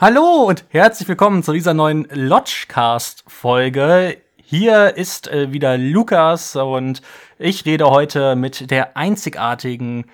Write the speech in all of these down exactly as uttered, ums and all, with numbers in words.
Hallo und herzlich willkommen zu dieser neuen Lodgecast-Folge. Hier ist äh, wieder Lukas und ich rede heute mit der einzigartigen,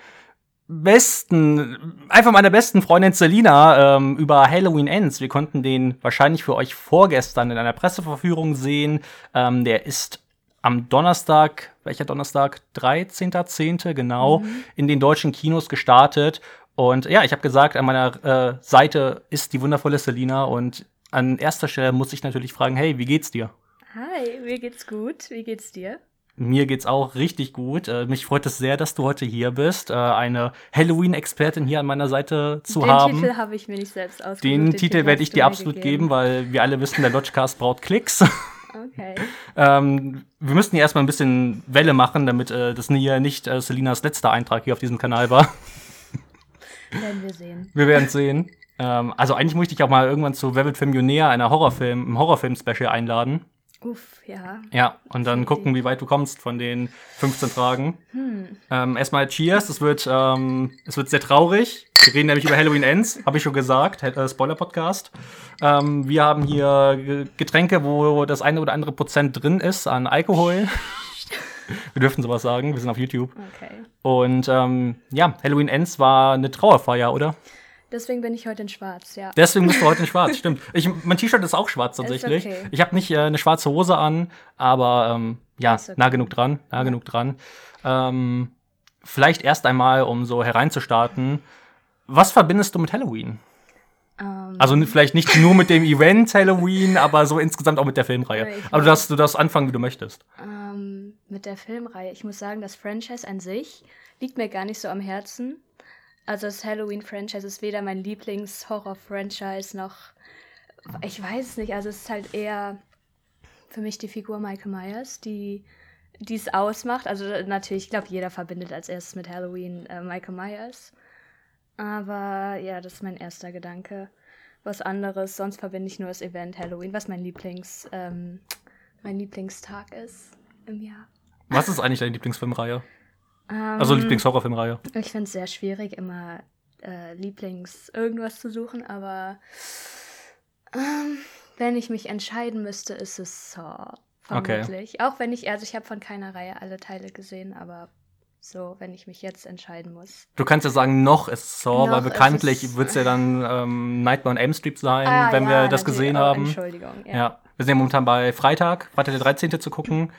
besten, einfach meiner besten Freundin Celina ähm, über Halloween Ends. Wir konnten den wahrscheinlich für euch vorgestern in einer Presseverführung sehen. Ähm, der ist am Donnerstag, welcher Donnerstag? dreizehnter zehnter genau, mhm. in den deutschen Kinos gestartet. Und ja, ich habe gesagt, an meiner äh, Seite ist die wundervolle Celina und an erster Stelle muss ich natürlich fragen, hey, wie geht's dir? Hi, mir geht's gut. Wie geht's dir? Mir geht's auch richtig gut. Äh, mich freut es sehr, dass du heute hier bist, äh, eine Halloween-Expertin hier an meiner Seite zu den haben. Den Titel habe ich mir nicht selbst ausgesucht. Den, den Titel werde ich dir absolut gegeben. geben, weil wir alle wissen, der Lodgecast braucht Klicks. Okay. ähm, wir müssen hier erstmal ein bisschen Welle machen, damit äh, das hier nicht äh, Celinas letzter Eintrag hier auf diesem Kanal war. Werden wir sehen. Wir werden sehen. ähm, also eigentlich möchte ich auch mal irgendwann zu Velvet Femionaire, einer Horrorfilm, einem Horrorfilm-Special einladen. Uff, ja. Ja, und dann gucken, wie weit du kommst von den fünfzehn Fragen. Hm. Ähm, erstmal Cheers, es wird, ähm, es wird sehr traurig. Wir reden nämlich über Halloween Ends, habe ich schon gesagt, äh, Spoiler-Podcast. Ähm, wir haben hier Getränke, wo das eine oder andere Prozent drin ist an Alkohol. Wir dürfen sowas sagen, wir sind auf YouTube. Okay. Und ähm, ja, Halloween Ends war eine Trauerfeier, oder? Deswegen bin ich heute in schwarz, ja. Deswegen bist du heute in schwarz, stimmt. Ich, mein T-Shirt ist auch schwarz tatsächlich. Okay. Ich habe nicht äh, eine schwarze Hose an, aber ähm, ja, okay. nah genug dran, nah genug dran. Ähm, vielleicht erst einmal, um so hereinzustarten, was verbindest du mit Halloween? Um. Also vielleicht nicht nur mit dem Event Halloween, aber so insgesamt auch mit der Filmreihe. Ich aber du darfst, du darfst anfangen, wie du möchtest. Um, mit der Filmreihe. Ich muss sagen, das Franchise an sich liegt mir gar nicht so am Herzen. Also das Halloween-Franchise ist weder mein Lieblings-Horror-Franchise noch, ich weiß es nicht, also es ist halt eher für mich die Figur Michael Myers, die es ausmacht. Also natürlich, ich glaube, jeder verbindet als erstes mit Halloween äh, Michael Myers. Aber ja, das ist mein erster Gedanke. Was anderes, sonst verbinde ich nur das Event Halloween, was mein Lieblings, ähm, mein Lieblingstag ist im Jahr. Was ist eigentlich deine Lieblingsfilmreihe? Also um, Lieblingshorrorfilmreihe. Ich finde es sehr schwierig, immer äh, Lieblings-irgendwas zu suchen, aber ähm, wenn ich mich entscheiden müsste, ist es Saw, vermutlich. Okay. Auch wenn ich, also ich habe von keiner Reihe alle Teile gesehen, aber so, wenn ich mich jetzt entscheiden muss. Du kannst ja sagen, noch ist es Saw, weil bekanntlich wird es ja dann ähm, Nightmare on Elm Street sein, ah, wenn ja, wir das gesehen haben. Entschuldigung, ja. ja. Wir sind ja momentan bei Freitag, Freitag der dreizehnte zu gucken.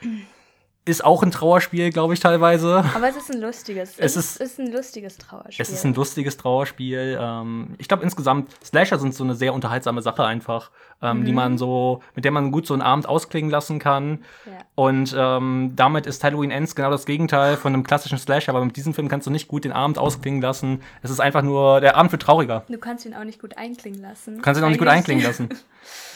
Ist auch ein Trauerspiel, glaube ich, teilweise. Aber es ist ein lustiges. Es ist, ist ein lustiges Trauerspiel. Es ist ein lustiges Trauerspiel. Ähm, ich glaube, insgesamt, Slasher sind so eine sehr unterhaltsame Sache einfach, ähm, mhm. die man so, mit der man gut so einen Abend ausklingen lassen kann. Ja. Und ähm, damit ist Halloween Ends genau das Gegenteil von einem klassischen Slasher. Aber mit diesem Film kannst du nicht gut den Abend ausklingen lassen. Es ist einfach nur, der Abend wird trauriger. Du kannst ihn auch nicht gut einklingen lassen. Du kannst ihn auch nicht gut einklingen lassen.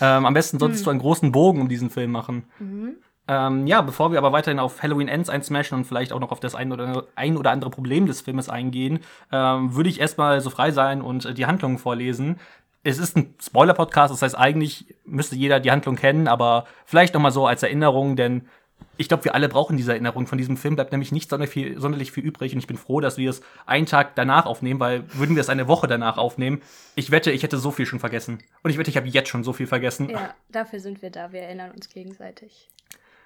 ähm, am besten solltest mhm. du einen großen Bogen um diesen Film machen. Mhm. Ähm, ja, bevor wir aber weiterhin auf Halloween Ends einsmashen und vielleicht auch noch auf das ein oder, ein oder andere Problem des Filmes eingehen, ähm, würde ich erstmal so frei sein und äh, die Handlung vorlesen. Es ist ein Spoiler-Podcast, das heißt, eigentlich müsste jeder die Handlung kennen, aber vielleicht nochmal so als Erinnerung, denn ich glaube, wir alle brauchen diese Erinnerung. Von diesem Film bleibt nämlich nicht sonderlich viel, sonderlich viel übrig und ich bin froh, dass wir es einen Tag danach aufnehmen, weil würden wir es eine Woche danach aufnehmen, ich wette, ich hätte so viel schon vergessen. Und ich wette, ich habe jetzt schon so viel vergessen. Ja, dafür sind wir da, wir erinnern uns gegenseitig.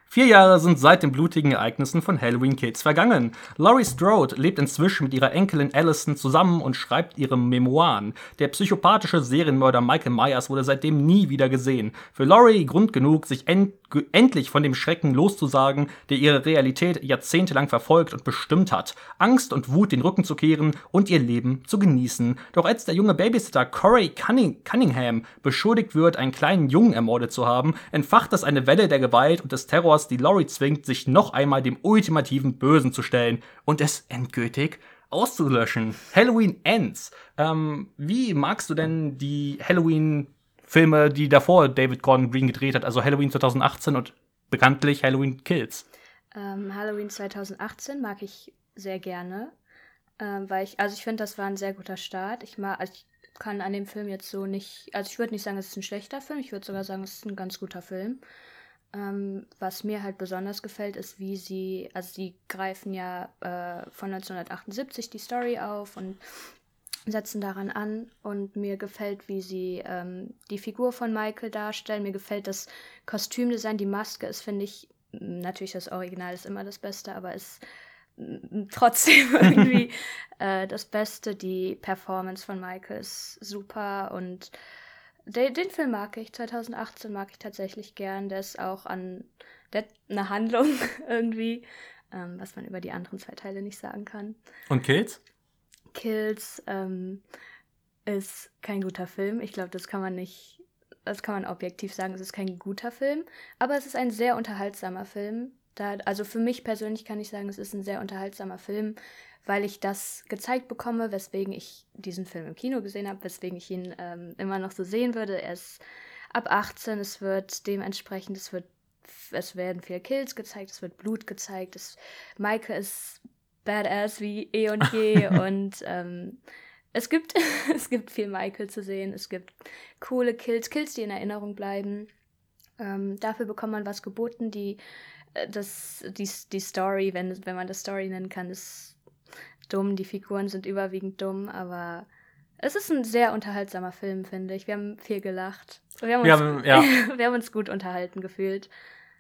Vier Jahre sind seit den blutigen Ereignissen von Halloween Kills vergangen. Laurie Strode lebt inzwischen mit ihrer Enkelin Allyson zusammen und schreibt ihre Memoiren. Der psychopathische Serienmörder Michael Myers wurde seitdem nie wieder gesehen. Für Laurie Grund genug, sich end- g- endlich von dem Schrecken loszusagen, der ihre Realität jahrzehntelang verfolgt und bestimmt hat. Angst und Wut den Rücken zu kehren und ihr Leben zu genießen. Doch als der junge Babysitter Corey Cunning- Cunningham beschuldigt wird, einen kleinen Jungen ermordet zu haben, entfacht es eine Welle der Gewalt und des Terrors, die Laurie zwingt, sich noch einmal dem ultimativen Bösen zu stellen und es endgültig auszulöschen. Halloween Ends. Ähm, wie magst du denn die Halloween-Filme, die davor David Gordon Green gedreht hat, also Halloween zwanzig achtzehn und bekanntlich Halloween Kills? Ähm, Halloween zwanzig achtzehn mag ich sehr gerne, ähm, weil ich, also ich finde, das war ein sehr guter Start. Ich mag, also ich kann an dem Film jetzt so nicht, also ich würde nicht sagen, es ist ein schlechter Film, ich würde sogar sagen, es ist ein ganz guter Film. Ähm, was mir halt besonders gefällt, ist, wie sie, also sie greifen ja äh, von neunzehnhundertachtundsiebzig die Story auf und setzen daran an und mir gefällt, wie sie ähm, die Figur von Michael darstellen. Mir gefällt das Kostümdesign, die Maske ist, finde ich, natürlich das Original ist immer das Beste, aber ist m- trotzdem irgendwie äh, das Beste. Die Performance von Michael ist super und de- den Film mag ich, zwanzig achtzehn mag ich tatsächlich gern. Der ist auch an der, eine Handlung irgendwie, ähm, was man über die anderen zwei Teile nicht sagen kann. Und Kills? Kills ähm, ist kein guter Film. Ich glaube, das kann man nicht, das kann man objektiv sagen, es ist kein guter Film, aber es ist ein sehr unterhaltsamer Film. Da, also für mich persönlich kann ich sagen, es ist ein sehr unterhaltsamer Film, weil ich das gezeigt bekomme, weswegen ich diesen Film im Kino gesehen habe, weswegen ich ihn ähm, immer noch so sehen würde. Er ist ab achtzehn, es wird dementsprechend, es wird, es werden viele Kills gezeigt, es wird Blut gezeigt, es, Michael ist Badass wie eh und je und ähm, es gibt es gibt viel Michael zu sehen, es gibt coole Kills, Kills, die in Erinnerung bleiben. Ähm, dafür bekommt man was geboten, die das die, die Story, wenn, wenn man das Story nennen kann, ist dumm, die Figuren sind überwiegend dumm, aber es ist ein sehr unterhaltsamer Film, finde ich. Wir haben viel gelacht. Wir haben uns, wir haben, ja. wir haben uns gut unterhalten gefühlt.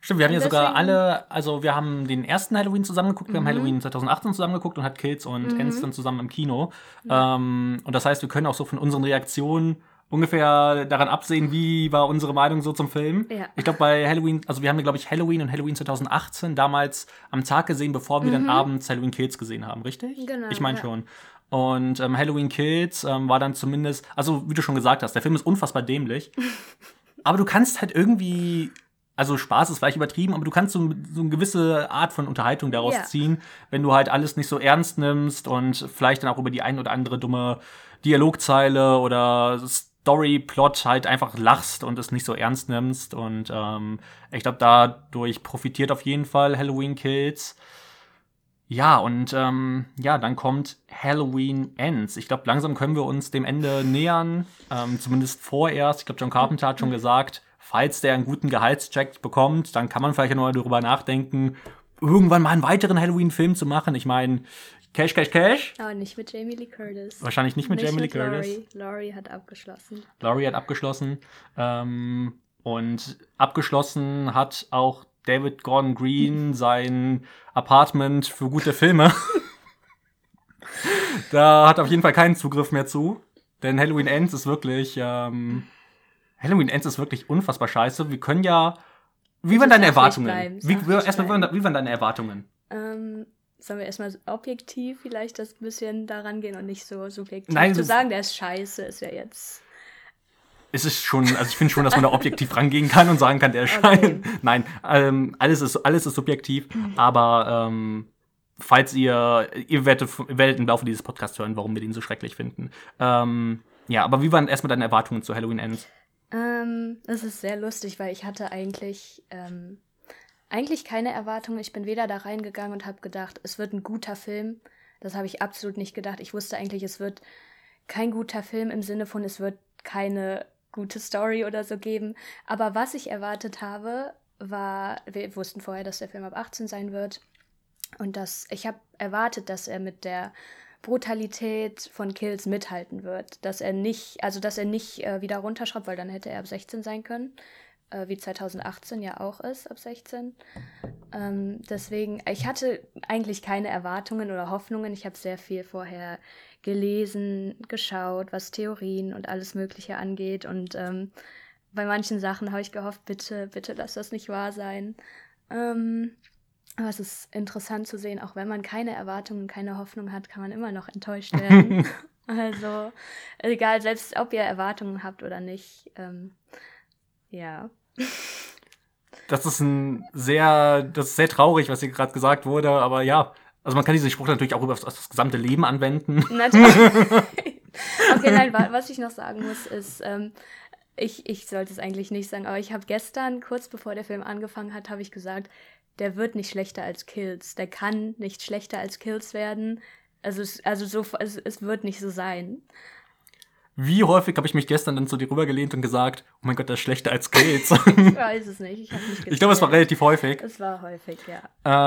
Stimmt, wir haben ja sogar alle, also wir haben den ersten Halloween zusammengeguckt, wir mhm. haben Halloween zwanzig achtzehn zusammengeguckt und hat Kills und mhm. Ends dann zusammen im Kino. Mhm. Ähm, und das heißt, wir können auch so von unseren Reaktionen ungefähr daran absehen, wie war unsere Meinung so zum Film. Ja. Ich glaube, bei Halloween, also wir haben, glaube ich, Halloween und Halloween zwanzig achtzehn damals am Tag gesehen, bevor wir mhm. dann abends Halloween Kills gesehen haben, richtig? Genau. Ich meine ja. schon. Und ähm, Halloween Kills ähm, war dann zumindest, also wie du schon gesagt hast, der Film ist unfassbar dämlich. Aber du kannst halt irgendwie... Also Spaß ist vielleicht übertrieben, aber du kannst so, so eine gewisse Art von Unterhaltung daraus yeah. ziehen, wenn du halt alles nicht so ernst nimmst und vielleicht dann auch über die ein oder andere dumme Dialogzeile oder Storyplot halt einfach lachst und es nicht so ernst nimmst. Und ähm, ich glaube, dadurch profitiert auf jeden Fall Halloween Kills. Ja, und ähm, ja, dann kommt Halloween Ends. Ich glaube, langsam können wir uns dem Ende nähern, ähm, zumindest vorerst. Ich glaube, John Carpenter hat schon gesagt, falls der einen guten Gehaltscheck bekommt, dann kann man vielleicht noch darüber nachdenken, irgendwann mal einen weiteren Halloween-Film zu machen. Ich meine, Cash, Cash, Cash. Aber nicht mit Jamie Lee Curtis. Wahrscheinlich nicht mit nicht Jamie mit Lee Curtis. Laurie. Laurie hat abgeschlossen. Laurie hat abgeschlossen. Ähm, und abgeschlossen hat auch David Gordon Green sein Apartment für gute Filme. Da hat auf jeden Fall keinen Zugriff mehr zu. Denn Halloween Ends ist wirklich... Ähm, Halloween Ends ist wirklich unfassbar scheiße. Wir können ja... Wie waren deine Erwartungen? Wie, erstmal, wie waren deine Erwartungen? Ähm, sollen wir erstmal objektiv vielleicht das ein bisschen daran gehen und nicht so subjektiv? Nein, zu sagen, der ist scheiße, ist ja jetzt... Es ist schon... Also ich finde schon, dass man da objektiv rangehen kann und sagen kann, der ist okay. scheiße. Nein, ähm, alles, ist, alles ist subjektiv. Mhm. Aber ähm, falls ihr... Ihr werdet, ihr werdet im Laufe dieses Podcasts hören, warum wir den so schrecklich finden. Ähm, ja, aber wie waren erstmal deine Erwartungen zu Halloween Ends? Ähm, das ist sehr lustig, weil ich hatte eigentlich, ähm, eigentlich keine Erwartungen. Ich bin weder da reingegangen und habe gedacht, es wird ein guter Film. Das habe ich absolut nicht gedacht. Ich wusste eigentlich, es wird kein guter Film im Sinne von, es wird keine gute Story oder so geben. Aber was ich erwartet habe, war, wir wussten vorher, dass der Film ab achtzehn sein wird. Und dass ich habe erwartet, dass er mit der Brutalität von Kills mithalten wird, dass er nicht, also dass er nicht äh, wieder runterschraubt, weil dann hätte er ab sechzehn sein können, äh, wie zwanzig achtzehn ja auch ist, ab sechzehn. Ähm, deswegen, ich hatte eigentlich keine Erwartungen oder Hoffnungen. Ich habe sehr viel vorher gelesen, geschaut, was Theorien und alles Mögliche angeht und ähm, bei manchen Sachen habe ich gehofft, bitte, bitte lass das nicht wahr sein. Ähm... Aber es ist interessant zu sehen, auch wenn man keine Erwartungen, keine Hoffnung hat, kann man immer noch enttäuscht werden. Also egal, selbst ob ihr Erwartungen habt oder nicht. Ähm, ja. Das ist ein sehr, das ist sehr traurig, was hier gerade gesagt wurde. Aber ja, also man kann diesen Spruch natürlich auch über das, das gesamte Leben anwenden. Natürlich. Okay, nein, was ich noch sagen muss, ist... Ähm, Ich, ich sollte es eigentlich nicht sagen, aber ich habe gestern, kurz bevor der Film angefangen hat, habe ich gesagt, der wird nicht schlechter als Kills. Der kann nicht schlechter als Kills werden. Also, also so, es, es wird nicht so sein. Wie häufig habe ich mich gestern dann zu dir rübergelehnt und gesagt, oh mein Gott, das ist schlechter als Kills. Ich weiß es nicht, ich habe nicht gezählt. Ich glaube, es war relativ häufig. Es war häufig, ja.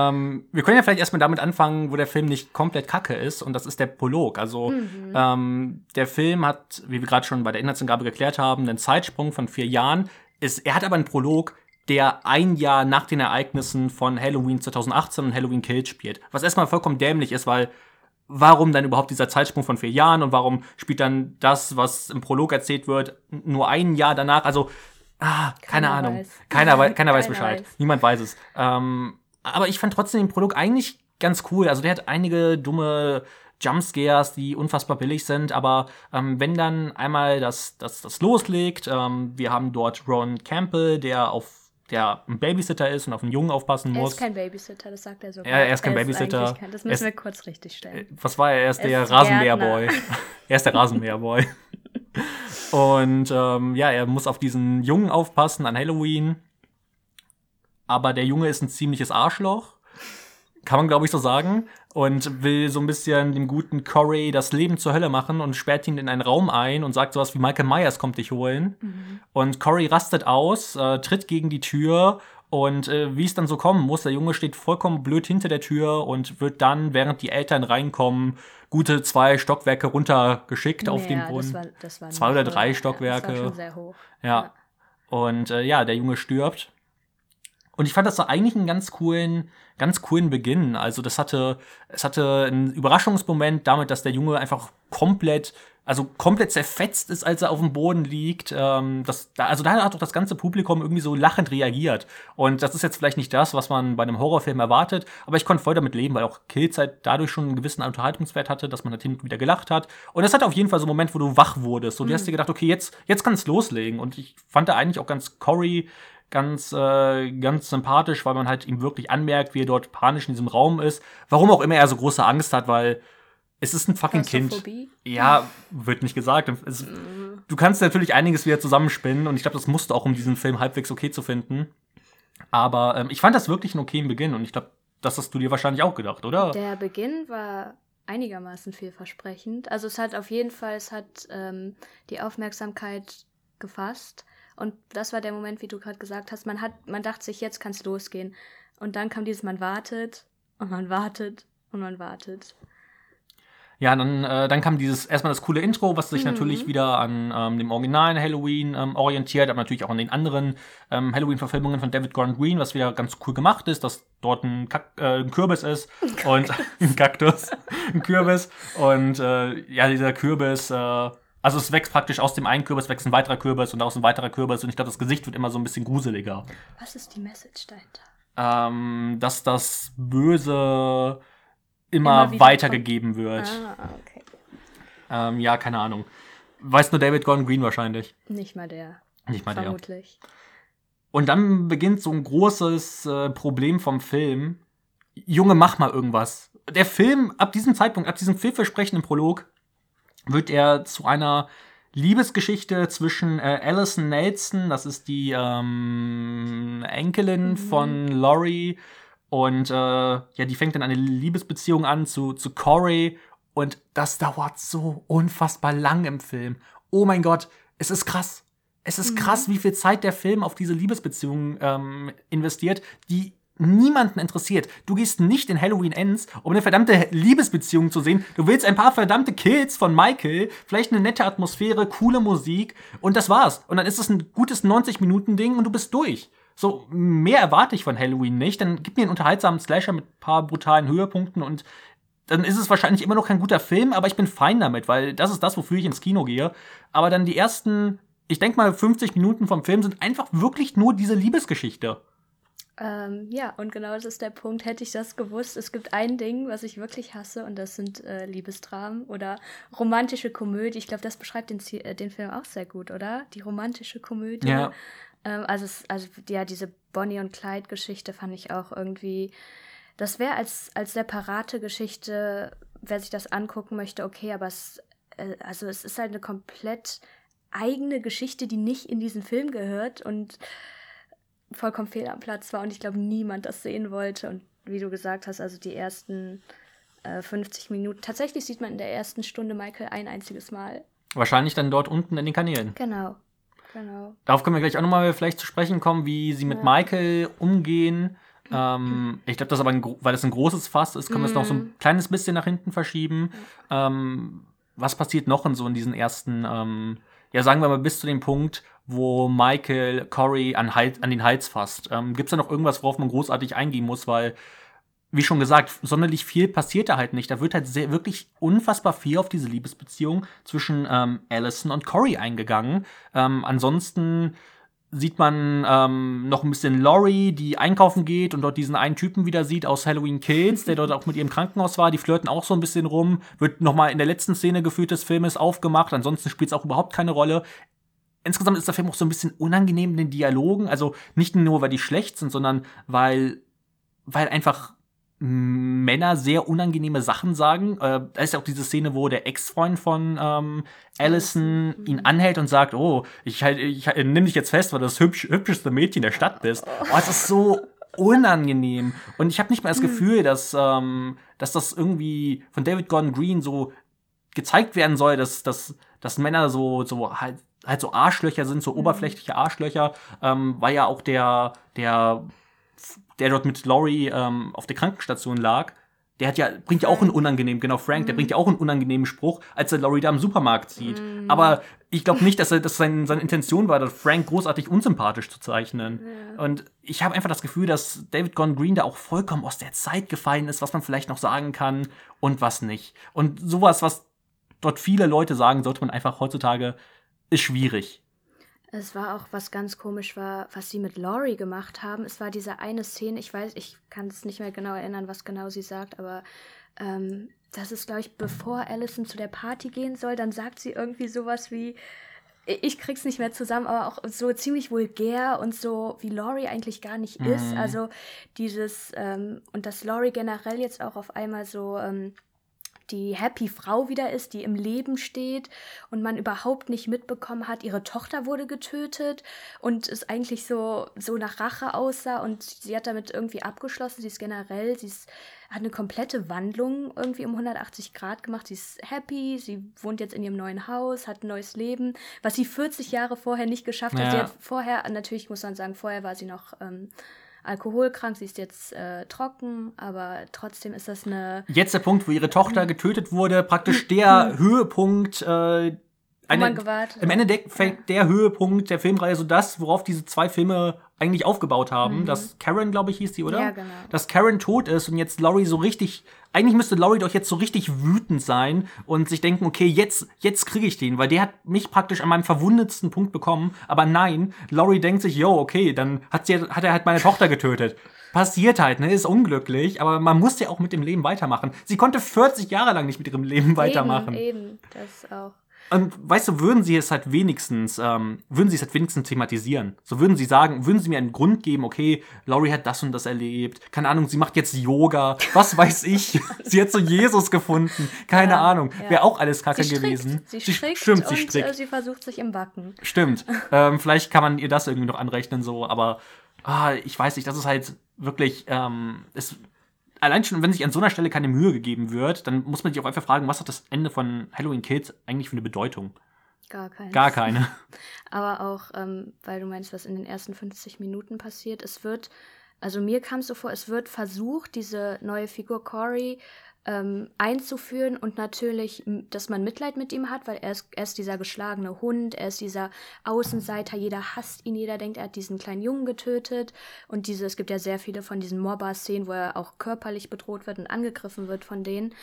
Ähm, wir können ja vielleicht erstmal damit anfangen, wo der Film nicht komplett kacke ist, und das ist der Prolog. Also mhm. ähm, der Film hat, wie wir gerade schon bei der Inhaltsangabe geklärt haben, einen Zeitsprung von vier Jahren. Ist, er hat aber einen Prolog, der ein Jahr nach den Ereignissen von Halloween zwanzig achtzehn und Halloween Kills spielt. Was erstmal vollkommen dämlich ist, weil warum dann überhaupt dieser Zeitsprung von vier Jahren und warum spielt dann das, was im Prolog erzählt wird, nur ein Jahr danach? Also, ah, keine keiner Ahnung. Weiß. Keiner, wei- keiner, keiner weiß Bescheid. Weiß. Niemand weiß es. Ähm, aber ich fand trotzdem den Prolog eigentlich ganz cool. Also der hat einige dumme Jumpscares, die unfassbar billig sind, aber ähm, wenn dann einmal das, das, das loslegt, ähm, wir haben dort Ron Campbell, der auf der ein Babysitter ist und auf einen Jungen aufpassen muss. Er ist kein Babysitter, das sagt er sogar. Er, er ist kein er Babysitter. Ist kein, das müssen er wir ist, kurz richtigstellen. Was war er? Er ist er der ist Rasenmäherboy. Er ist der Rasenmäherboy. Und ähm, ja, er muss auf diesen Jungen aufpassen an Halloween. Aber der Junge ist ein ziemliches Arschloch. Kann man, glaube ich, so sagen. Und will so ein bisschen dem guten Corey das Leben zur Hölle machen und sperrt ihn in einen Raum ein und sagt sowas wie, Michael Myers kommt dich holen. Mhm. Und Corey rastet aus, äh, tritt gegen die Tür und äh, wie es dann so kommen muss, der Junge steht vollkommen blöd hinter der Tür und wird dann, während die Eltern reinkommen, gute zwei Stockwerke runtergeschickt naja, auf den Boden. Das war, das war zwei oder drei Stockwerke. Ja, das war schon sehr hoch. Ja. Ja. Und äh, ja, der Junge stirbt. Und ich fand das so eigentlich einen ganz coolen, ganz coolen Beginn. Also das hatte, es hatte einen Überraschungsmoment damit, dass der Junge einfach komplett, also komplett zerfetzt ist, als er auf dem Boden liegt. Ähm, das, also da hat doch das ganze Publikum irgendwie so lachend reagiert. Und das ist jetzt vielleicht nicht das, was man bei einem Horrorfilm erwartet, aber ich konnte voll damit leben, weil auch Kills halt dadurch schon einen gewissen Unterhaltungswert hatte, dass man halt hin und wieder gelacht hat. Und das hatte auf jeden Fall so einen Moment, wo du wach wurdest. So, mhm. Du hast dir gedacht, okay, jetzt, jetzt kann es loslegen. Und ich fand da eigentlich auch ganz Corey ganz äh, ganz sympathisch, weil man halt ihm wirklich anmerkt, wie er dort panisch in diesem Raum ist. Warum auch immer er so große Angst hat, weil es ist ein fucking Kind. Ja, wird nicht gesagt. Es, mhm. Du kannst natürlich einiges wieder zusammenspinnen und ich glaube, das musst du auch, um diesen Film halbwegs okay zu finden. Aber ähm, ich fand das wirklich einen okayen Beginn und ich glaube, das hast du dir wahrscheinlich auch gedacht, oder? Der Beginn war einigermaßen vielversprechend. Also es hat auf jeden Fall, es hat ähm, die Aufmerksamkeit gefasst. Und das war der Moment, wie du gerade gesagt hast, man hat, man dachte sich, jetzt kann's losgehen. Und dann kam dieses, man wartet und man wartet und man wartet. Ja, dann, äh, dann kam dieses erstmal das coole Intro, was sich mhm. natürlich wieder an ähm, dem originalen Halloween ähm, orientiert, aber natürlich auch an den anderen ähm, Halloween-Verfilmungen von David Gordon Green, was wieder ganz cool gemacht ist, dass dort ein, Kak- äh, ein Kürbis ist und ein Kaktus, ein Kürbis und äh, ja, dieser Kürbis. Äh, Also es wächst praktisch aus dem einen Kürbis, wächst ein weiterer Kürbis und aus ein weiterer Kürbis. Und ich glaube, das Gesicht wird immer so ein bisschen gruseliger. Was ist die Message dahinter? Ähm, dass das Böse immer, immer weitergegeben kommt. Wird. Ah, okay. Ähm, ja, keine Ahnung. Weiß nur David Gordon Green wahrscheinlich. Nicht mal der. Nicht mal Vermutlich. der. Und dann beginnt so ein großes äh, Problem vom Film. Junge, mach mal irgendwas. Der Film, ab diesem Zeitpunkt, ab diesem vielversprechenden Prolog, wird er zu einer Liebesgeschichte zwischen äh, Allyson Nelson, das ist die ähm, Enkelin mhm. von Laurie, und äh, ja, die fängt dann eine Liebesbeziehung an zu, zu Corey, und das dauert so unfassbar lang im Film. Oh mein Gott, es ist krass. Es ist mhm. krass, wie viel Zeit der Film auf diese Liebesbeziehung ähm, investiert, die niemanden interessiert. Du gehst nicht in Halloween Ends, um eine verdammte Liebesbeziehung zu sehen. Du willst ein paar verdammte Kills von Michael, vielleicht eine nette Atmosphäre, coole Musik und das war's. Und dann ist es ein gutes neunzig-Minuten-Ding und du bist durch. So, mehr erwarte ich von Halloween nicht. Dann gib mir einen unterhaltsamen Slasher mit ein paar brutalen Höhepunkten und dann ist es wahrscheinlich immer noch kein guter Film, aber ich bin fein damit, weil das ist das, wofür ich ins Kino gehe. Aber dann die ersten, ich denke mal, fünfzig Minuten vom Film sind einfach wirklich nur diese Liebesgeschichte. Ähm, ja, und genau das ist der Punkt. Hätte ich das gewusst, es gibt ein Ding, was ich wirklich hasse, und das sind äh, Liebesdramen oder romantische Komödie. Ich glaube, das beschreibt den, äh, den Film auch sehr gut, oder? Die romantische Komödie. Ja. Ähm, also, also ja, diese Bonnie- und Clyde-Geschichte fand ich auch irgendwie, das wäre als, als separate Geschichte, wer sich das angucken möchte, okay, aber es, äh, also es ist halt eine komplett eigene Geschichte, die nicht in diesen Film gehört und vollkommen fehl am Platz war und ich glaube, niemand das sehen wollte. Und wie du gesagt hast, also die ersten äh, fünfzig Minuten, tatsächlich sieht man in der ersten Stunde Michael ein einziges Mal. Wahrscheinlich dann dort unten in den Kanälen. Genau. Genau. Darauf können wir gleich auch nochmal vielleicht zu sprechen kommen, wie sie mit ja. Michael umgehen. Ähm, ich glaube, das aber, ein, weil das ein großes Fass ist, können mm. wir es noch so ein kleines bisschen nach hinten verschieben. Ähm, was passiert noch in so in diesen ersten, ähm, ja sagen wir mal bis zu dem Punkt, wo Michael Corey an, Hals, an den Hals fasst? Ähm, Gibt es da noch irgendwas, worauf man großartig eingehen muss? Weil, wie schon gesagt, sonderlich viel passiert da halt nicht. Da wird halt sehr, wirklich unfassbar viel auf diese Liebesbeziehung zwischen ähm, Allyson und Corey eingegangen. Ähm, ansonsten sieht man ähm, noch ein bisschen Laurie, die einkaufen geht und dort diesen einen Typen wieder sieht aus Halloween Kills, der dort auch mit ihrem Krankenhaus war. Die flirten auch so ein bisschen rum. Wird nochmal in der letzten Szene gefühlt des Filmes aufgemacht. Ansonsten spielt es auch überhaupt keine Rolle. Insgesamt ist der Film auch so ein bisschen unangenehm in den Dialogen. Also nicht nur, weil die schlecht sind, sondern weil, weil einfach Männer sehr unangenehme Sachen sagen. Äh, da ist ja auch diese Szene, wo der Ex-Freund von ähm, Allyson mhm. ihn anhält und sagt, oh, ich, halt, ich halt, nimm dich jetzt fest, weil du das hübsch, hübscheste Mädchen der Stadt bist. Oh, es ist so unangenehm. Und ich habe nicht mal das Gefühl, mhm. dass, ähm, dass das irgendwie von David Gordon Green so gezeigt werden soll, dass, dass, dass Männer so, so halt, halt so Arschlöcher sind, so mhm. oberflächliche Arschlöcher, ähm, weil ja auch der, der der dort mit Laurie ähm, auf der Krankenstation lag, der hat ja, bringt ja auch einen unangenehmen, genau, Frank, mhm. der bringt ja auch einen unangenehmen Spruch, als er Laurie da im Supermarkt sieht. Mhm. Aber ich glaube nicht, dass er, dass sein, seine Intention war, Frank großartig unsympathisch zu zeichnen. Ja. Und ich habe einfach das Gefühl, dass David Gordon Green da auch vollkommen aus der Zeit gefallen ist, was man vielleicht noch sagen kann und was nicht. Und sowas, was dort viele Leute sagen, sollte man einfach heutzutage, ist schwierig. Es war auch, was ganz komisch war, was sie mit Laurie gemacht haben. Es war diese eine Szene, ich weiß, ich kann es nicht mehr genau erinnern, was genau sie sagt, aber ähm, das ist, glaube ich, bevor Allyson zu der Party gehen soll, dann sagt sie irgendwie sowas wie, ich krieg's nicht mehr zusammen, aber auch so ziemlich vulgär und so, wie Laurie eigentlich gar nicht mhm. ist. Also dieses, ähm, und dass Laurie generell jetzt auch auf einmal so Ähm, die happy Frau wieder ist, die im Leben steht und man überhaupt nicht mitbekommen hat, ihre Tochter wurde getötet und es eigentlich so, so nach Rache aussah und sie hat damit irgendwie abgeschlossen. Sie ist generell, sie ist, hat eine komplette Wandlung irgendwie um hundertachtzig Grad gemacht. Sie ist happy, sie wohnt jetzt in ihrem neuen Haus, hat ein neues Leben, was sie vierzig Jahre vorher nicht geschafft ja. hat. Sie hat vorher, natürlich muss man sagen, vorher war sie noch Ähm, alkoholkrank, sie ist jetzt äh, trocken, aber trotzdem ist das eine... Jetzt der Punkt, wo ihre Tochter getötet wurde, praktisch der Höhepunkt, äh, eine, gewartet, im Endeffekt ja. der Höhepunkt der Filmreihe, so das, worauf diese zwei Filme eigentlich aufgebaut haben, mhm. dass Karen, glaube ich, hieß die, oder? Ja, genau. Dass Karen tot ist und jetzt Laurie so richtig, eigentlich müsste Laurie doch jetzt so richtig wütend sein und sich denken, okay, jetzt, jetzt kriege ich den, weil der hat mich praktisch an meinem verwundetsten Punkt bekommen, aber nein, Laurie denkt sich, yo, okay, dann hat, sie, hat er halt meine Tochter getötet. Passiert halt, ne, ist unglücklich, aber man muss ja auch mit dem Leben weitermachen. Sie konnte vierzig Jahre lang nicht mit ihrem Leben weitermachen. Eben, eben, das auch. Und weißt du, würden sie es halt wenigstens, ähm, würden sie es halt wenigstens thematisieren. So würden sie sagen, würden sie mir einen Grund geben, okay, Laurie hat das und das erlebt, keine Ahnung, sie macht jetzt Yoga, was weiß ich, sie hat so Jesus gefunden, keine ja, Ahnung, ja. wäre auch alles Kacke sie gewesen. Sie strickt, sie stimmt, und sie, strickt. sie versucht sich im Backen. Stimmt, ähm, vielleicht kann man ihr das irgendwie noch anrechnen, so, aber ah, ich weiß nicht, das ist halt wirklich, ähm, es... Allein schon, wenn sich an so einer Stelle keine Mühe gegeben wird, dann muss man sich auch einfach fragen, was hat das Ende von Halloween Kills eigentlich für eine Bedeutung? Gar keine. Gar keine. Aber auch, ähm, weil du meinst, was in den ersten fünfzig Minuten passiert, es wird, also mir kam es so vor, es wird versucht, diese neue Figur Corey ähm, einzuführen und natürlich, dass man Mitleid mit ihm hat, weil er ist, er ist dieser geschlagene Hund, er ist dieser Außenseiter, jeder hasst ihn, jeder denkt, er hat diesen kleinen Jungen getötet und diese, es gibt ja sehr viele von diesen Mobber-Szenen, wo er auch körperlich bedroht wird und angegriffen wird von denen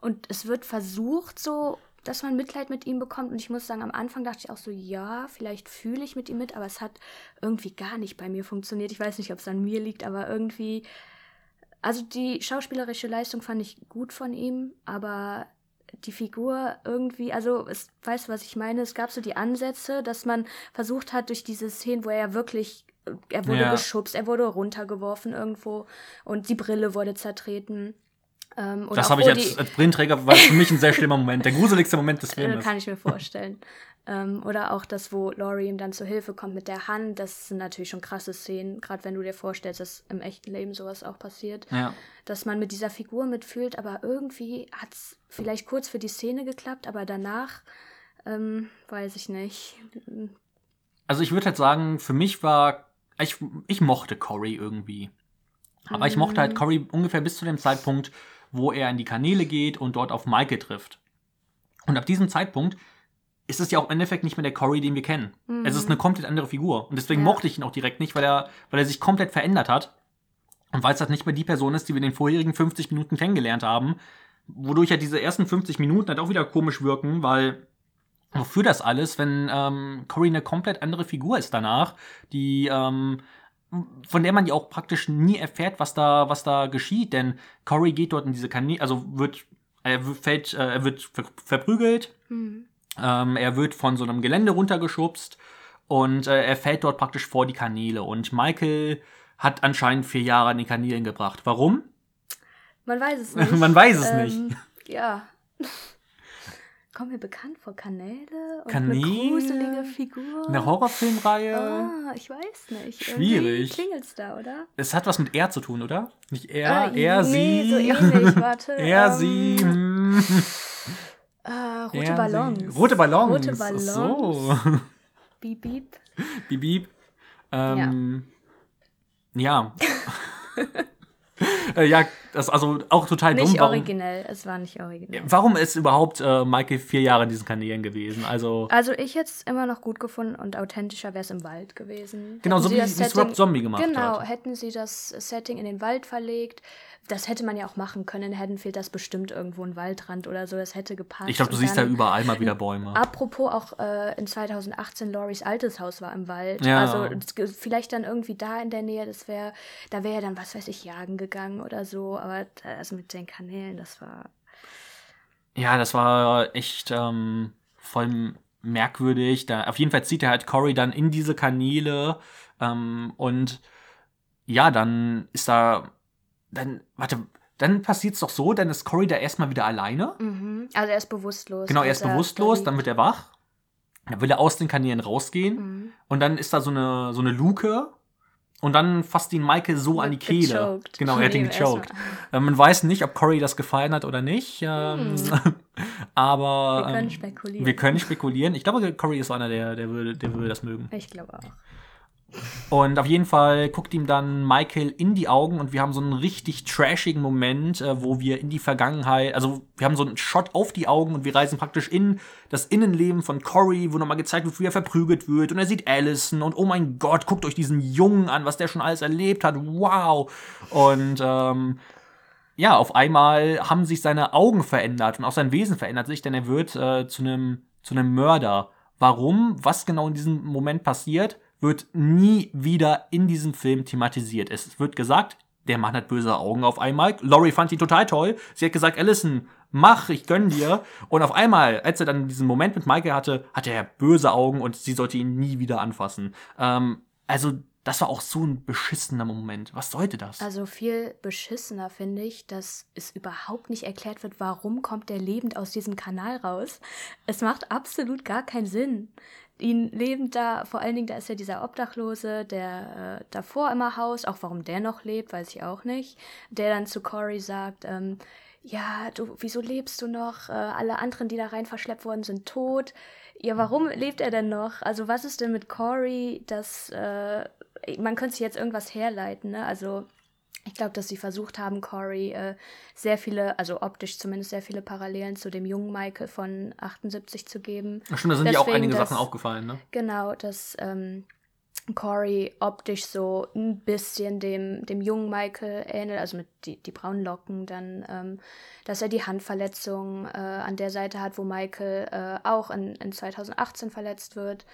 und es wird versucht so, dass man Mitleid mit ihm bekommt und ich muss sagen, am Anfang dachte ich auch so, ja, vielleicht fühle ich mit ihm mit, aber es hat irgendwie gar nicht bei mir funktioniert, ich weiß nicht, ob es an mir liegt, aber irgendwie... Also die schauspielerische Leistung fand ich gut von ihm, aber die Figur irgendwie, also es, weißt du, was ich meine? Es gab so die Ansätze, dass man versucht hat, durch diese Szenen, wo er ja wirklich, er wurde ja. geschubst, er wurde runtergeworfen irgendwo und die Brille wurde zertreten. Ähm, das habe ich als, als Brillenträger, war für mich ein sehr schlimmer Moment, der gruseligste Moment des Films. Kann ich mir vorstellen. Ähm, oder auch das, wo Laurie ihm dann zur Hilfe kommt mit der Hand, das sind natürlich schon krasse Szenen, gerade wenn du dir vorstellst, dass im echten Leben sowas auch passiert, ja. dass man mit dieser Figur mitfühlt, aber irgendwie hat es vielleicht kurz für die Szene geklappt, aber danach Ähm, weiß ich nicht. Also ich würde halt sagen, für mich war, ich, ich mochte Corey irgendwie. Aber mhm. ich mochte halt Corey ungefähr bis zu dem Zeitpunkt, wo er in die Kanäle geht und dort auf Michael trifft. Und ab diesem Zeitpunkt ist es ja auch im Endeffekt nicht mehr der Corey, den wir kennen. Mhm. Es ist eine komplett andere Figur. Und deswegen ja. mochte ich ihn auch direkt nicht, weil er, weil er sich komplett verändert hat. Und weil es halt nicht mehr die Person ist, die wir in den vorherigen fünfzig Minuten kennengelernt haben. Wodurch ja halt diese ersten fünfzig Minuten halt auch wieder komisch wirken, weil wofür das alles, wenn ähm, Corey eine komplett andere Figur ist danach, die ähm, von der man ja auch praktisch nie erfährt, was da was da geschieht, denn Corey geht dort in diese Kanäle, also wird er fällt, äh, er wird ver- verprügelt, mhm. ähm, er wird von so einem Gelände runtergeschubst und äh, er fällt dort praktisch vor die Kanäle. Und Michael hat anscheinend vier Jahre in den Kanälen gebracht. Warum? Man weiß es nicht. Man weiß es ähm, nicht. Ja. Kommen mir bekannt vor, Kanäle und Kanäle, eine gruselige Figur. Eine Horrorfilmreihe. Ah, ich weiß nicht. Schwierig. Klingelt's da, oder? Es hat was mit er zu tun, oder? Nicht er, äh, er, nee, sie. So ähnlich, warte. Er, ähm, sie. Äh, rote er, Ballons. Sie. Rote Ballons. Rote Ballons. So. Bieb, bieb. Bieb, bieb. Ähm, ja. Ja. Ja, das also auch total nicht dumm. Nicht originell, es war nicht originell. Warum ist überhaupt äh, Michael vier Jahre in diesen Kanälen gewesen? Also, also ich hätte es immer noch gut gefunden und authentischer wäre es im Wald gewesen. Genau, hätten so wie es Rob Zombie gemacht hat. Genau, hätten sie das Setting in den Wald verlegt, das hätte man ja auch machen können. In Haddonfield das bestimmt irgendwo ein Waldrand oder so, das hätte gepasst. Ich glaube, du siehst da überall mal wieder Bäume. Apropos auch äh, in zwanzig achtzehn Lauries altes Haus war im Wald. Ja. Also vielleicht dann irgendwie da in der Nähe, das wäre, da wäre ja dann, was weiß ich, jagen gegangen oder so, aber also mit den Kanälen, das war... Ja, das war echt ähm, voll merkwürdig. Da, auf jeden Fall zieht er halt Corey dann in diese Kanäle ähm, und ja, dann ist da... Dann, warte, dann passiert es doch so, dann ist Corey da erstmal wieder alleine. Mhm. Also er ist bewusstlos. Genau, er ist bewusstlos, dann wird er wach. Dann will er aus den Kanälen rausgehen. Mhm. Und dann ist da so eine, so eine Luke. Und dann fasst ihn Michael so an die Kehle. Gechoked. Genau, er hat ihn gechoked. Man weiß nicht, ob Corey das gefallen hat oder nicht. Ähm, hm. Aber wir können spekulieren. Wir können spekulieren. Ich glaube, Corey ist einer, der, der, würde, der würde das mögen. Ich glaube auch. Und auf jeden Fall guckt ihm dann Michael in die Augen und wir haben so einen richtig trashigen Moment, wo wir in die Vergangenheit, also wir haben so einen Shot auf die Augen und wir reisen praktisch in das Innenleben von Corey, wo nochmal gezeigt wird, wie er verprügelt wird und er sieht Allyson und oh mein Gott, guckt euch diesen Jungen an, was der schon alles erlebt hat, wow. Und ähm, ja, auf einmal haben sich seine Augen verändert und auch sein Wesen verändert sich, denn er wird äh, zu einem zu einem Mörder. Warum? Was genau in diesem Moment passiert? Wird nie wieder in diesem Film thematisiert. Es wird gesagt, der Mann hat böse Augen auf einmal. Laurie fand ihn total toll. Sie hat gesagt, Allyson, mach, ich gönn dir. Und auf einmal, als er dann diesen Moment mit Michael hatte, hatte er böse Augen und sie sollte ihn nie wieder anfassen. Ähm, also das war auch so ein beschissener Moment. Was sollte das? Also viel beschissener finde ich, dass es überhaupt nicht erklärt wird, warum kommt der lebend aus diesem Kanal raus. Es macht absolut gar keinen Sinn. Ihn lebend da, vor allen Dingen, da ist ja dieser Obdachlose, der äh, davor immer haust, auch warum der noch lebt, weiß ich auch nicht, der dann zu Corey sagt, ähm, ja, du, wieso lebst du noch? Äh, alle anderen, die da rein verschleppt worden, sind tot. Ja, warum lebt er denn noch? Also was ist denn mit Corey, dass, äh, man könnte sich jetzt irgendwas herleiten, ne, also... Ich glaube, dass sie versucht haben, Corey äh, sehr viele, also optisch zumindest sehr viele Parallelen zu dem jungen Michael von achtundsiebzig zu geben. Ach stimmt, da sind ja auch einige dass, Sachen aufgefallen, ne? Genau, dass ähm, Corey optisch so ein bisschen dem, dem jungen Michael ähnelt, also mit die, die braunen Locken dann, ähm, dass er die Handverletzung äh, an der Seite hat, wo Michael äh, auch in, in zwanzig achtzehn verletzt wird.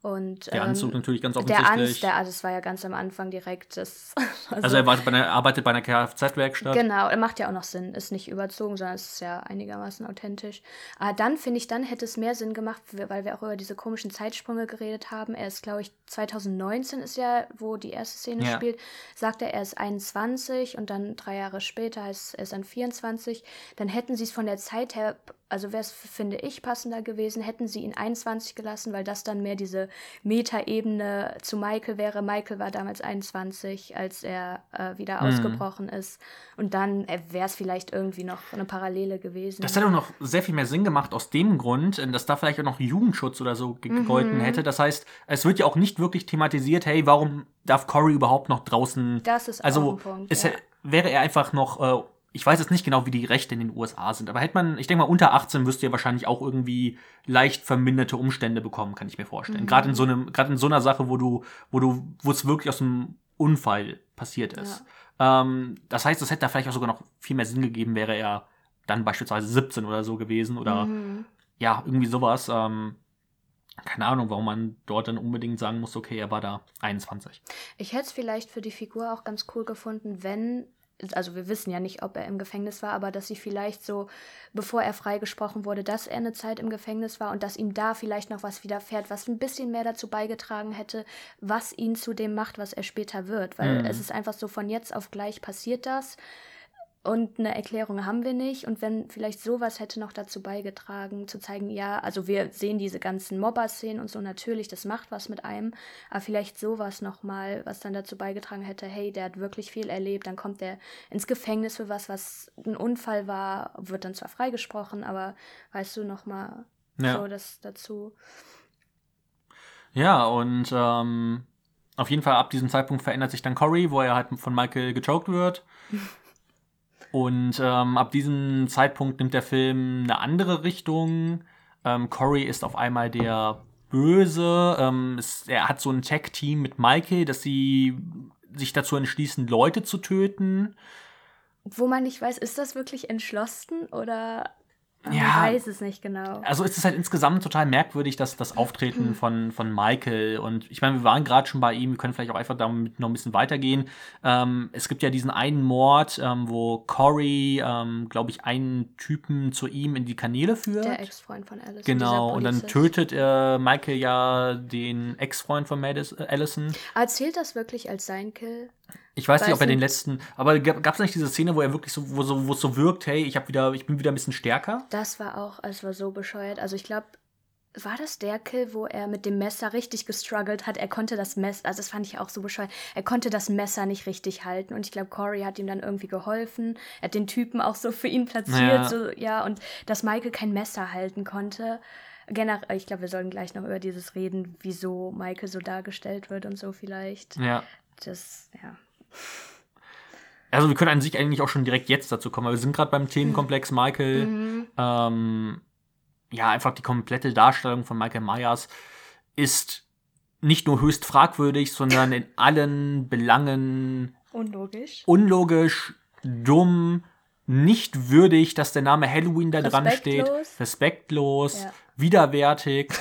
Und, der Anzug ähm, natürlich ganz offensichtlich. Der Anzug, der, also es war ja ganz am Anfang direkt. Das, also, also er bei einer, arbeitet bei einer Kfz-Werkstatt. Genau, er macht ja auch noch Sinn. Ist nicht überzogen, sondern es ist ja einigermaßen authentisch. Aber dann, finde ich, dann hätte es mehr Sinn gemacht, weil wir auch über diese komischen Zeitsprünge geredet haben. Er ist, glaube ich, zwanzig neunzehn ist ja, wo die erste Szene ja. spielt. Sagt er, er ist einundzwanzig und dann drei Jahre später heißt es, er ist dann vierundzwanzig. Dann hätten sie es von der Zeit her also wäre es, finde ich, passender gewesen, hätten sie ihn einundzwanzig gelassen, weil das dann mehr diese Metaebene zu Michael wäre. Michael war damals einundzwanzig, als er äh, wieder mhm. ausgebrochen ist. Und dann wäre es vielleicht irgendwie noch eine Parallele gewesen. Das hätte auch noch sehr viel mehr Sinn gemacht aus dem Grund, dass da vielleicht auch noch Jugendschutz oder so gegolten mhm. hätte. Das heißt, es wird ja auch nicht wirklich thematisiert, hey, warum darf Corey überhaupt noch draußen? Das ist also auch ein Punkt, es ja. wäre er einfach noch... Äh, Ich weiß jetzt nicht genau, wie die Rechte in den U S A sind, aber hätte man, ich denke mal, unter achtzehn wirst du ja wahrscheinlich auch irgendwie leicht verminderte Umstände bekommen, kann ich mir vorstellen. Mhm. Gerade in so einem, gerade in so einer Sache, wo du, wo du, wo es wirklich aus einem Unfall passiert ist. Ja. Ähm, das heißt, es hätte da vielleicht auch sogar noch viel mehr Sinn gegeben, wäre er dann beispielsweise siebzehn oder so gewesen oder mhm. ja, irgendwie sowas. Ähm, Keine Ahnung, warum man dort dann unbedingt sagen muss, okay, er war da einundzwanzig. Ich hätte es vielleicht für die Figur auch ganz cool gefunden, wenn, also wir wissen ja nicht, ob er im Gefängnis war, aber dass sie vielleicht so, bevor er freigesprochen wurde, dass er eine Zeit im Gefängnis war und dass ihm da vielleicht noch was widerfährt, was ein bisschen mehr dazu beigetragen hätte, was ihn zu dem macht, was er später wird. Weil mhm. es ist einfach so, von jetzt auf gleich passiert das und eine Erklärung haben wir nicht. Und wenn vielleicht sowas hätte noch dazu beigetragen, zu zeigen, ja, also wir sehen diese ganzen Mobber-Szenen und so, natürlich, das macht was mit einem, aber vielleicht sowas nochmal, was dann dazu beigetragen hätte, hey, der hat wirklich viel erlebt, dann kommt der ins Gefängnis für was, was ein Unfall war, wird dann zwar freigesprochen, aber weißt du, nochmal ja. so das dazu. Ja, und ähm, auf jeden Fall ab diesem Zeitpunkt verändert sich dann Corey, wo er halt von Michael gechoked wird. Und ähm, ab diesem Zeitpunkt nimmt der Film eine andere Richtung. Ähm, Corey ist auf einmal der Böse. Ähm, es, er hat so ein Tag-Team mit Michael, dass sie sich dazu entschließen, Leute zu töten. Wo man nicht weiß, ist das wirklich entschlossen oder man ja, weiß es nicht genau. Also es ist halt insgesamt total merkwürdig, dass das Auftreten von, von Michael. Und ich meine, wir waren gerade schon bei ihm, wir können vielleicht auch einfach damit noch ein bisschen weitergehen. Ähm, es gibt ja diesen einen Mord, ähm, wo Corey, ähm, glaube ich, einen Typen zu ihm in die Kanäle führt. Der Ex-Freund von Allyson. Genau, und dann tötet äh, Michael ja den Ex-Freund von Madis, äh, Allyson. Erzählt das wirklich als sein Kill? Ich weiß, weiß nicht, ob er den letzten, aber gab es nicht diese Szene, wo er wirklich so, wo so, wo es so wirkt, hey, ich hab wieder, ich bin wieder ein bisschen stärker? Das war auch, es war so bescheuert. Also ich glaube, war das der Kill, wo er mit dem Messer richtig gestruggelt hat? Er konnte das Messer, also das fand ich auch so bescheuert, er konnte das Messer nicht richtig halten. Und ich glaube, Corey hat ihm dann irgendwie geholfen. Er hat den Typen auch so für ihn platziert. Ja, so, ja und dass Michael kein Messer halten konnte. Generell, ich glaube, wir sollten gleich noch über dieses reden, wieso Michael so dargestellt wird und so vielleicht. Ja. Das, ja. Also wir können an sich eigentlich auch schon direkt jetzt dazu kommen, weil wir sind gerade beim Themenkomplex Michael. Mhm. Ähm, ja, einfach die komplette Darstellung von Michael Myers ist nicht nur höchst fragwürdig, sondern in allen Belangen unlogisch, unlogisch, dumm, nicht würdig, dass der Name Halloween da dran steht, respektlos, ja. widerwärtig.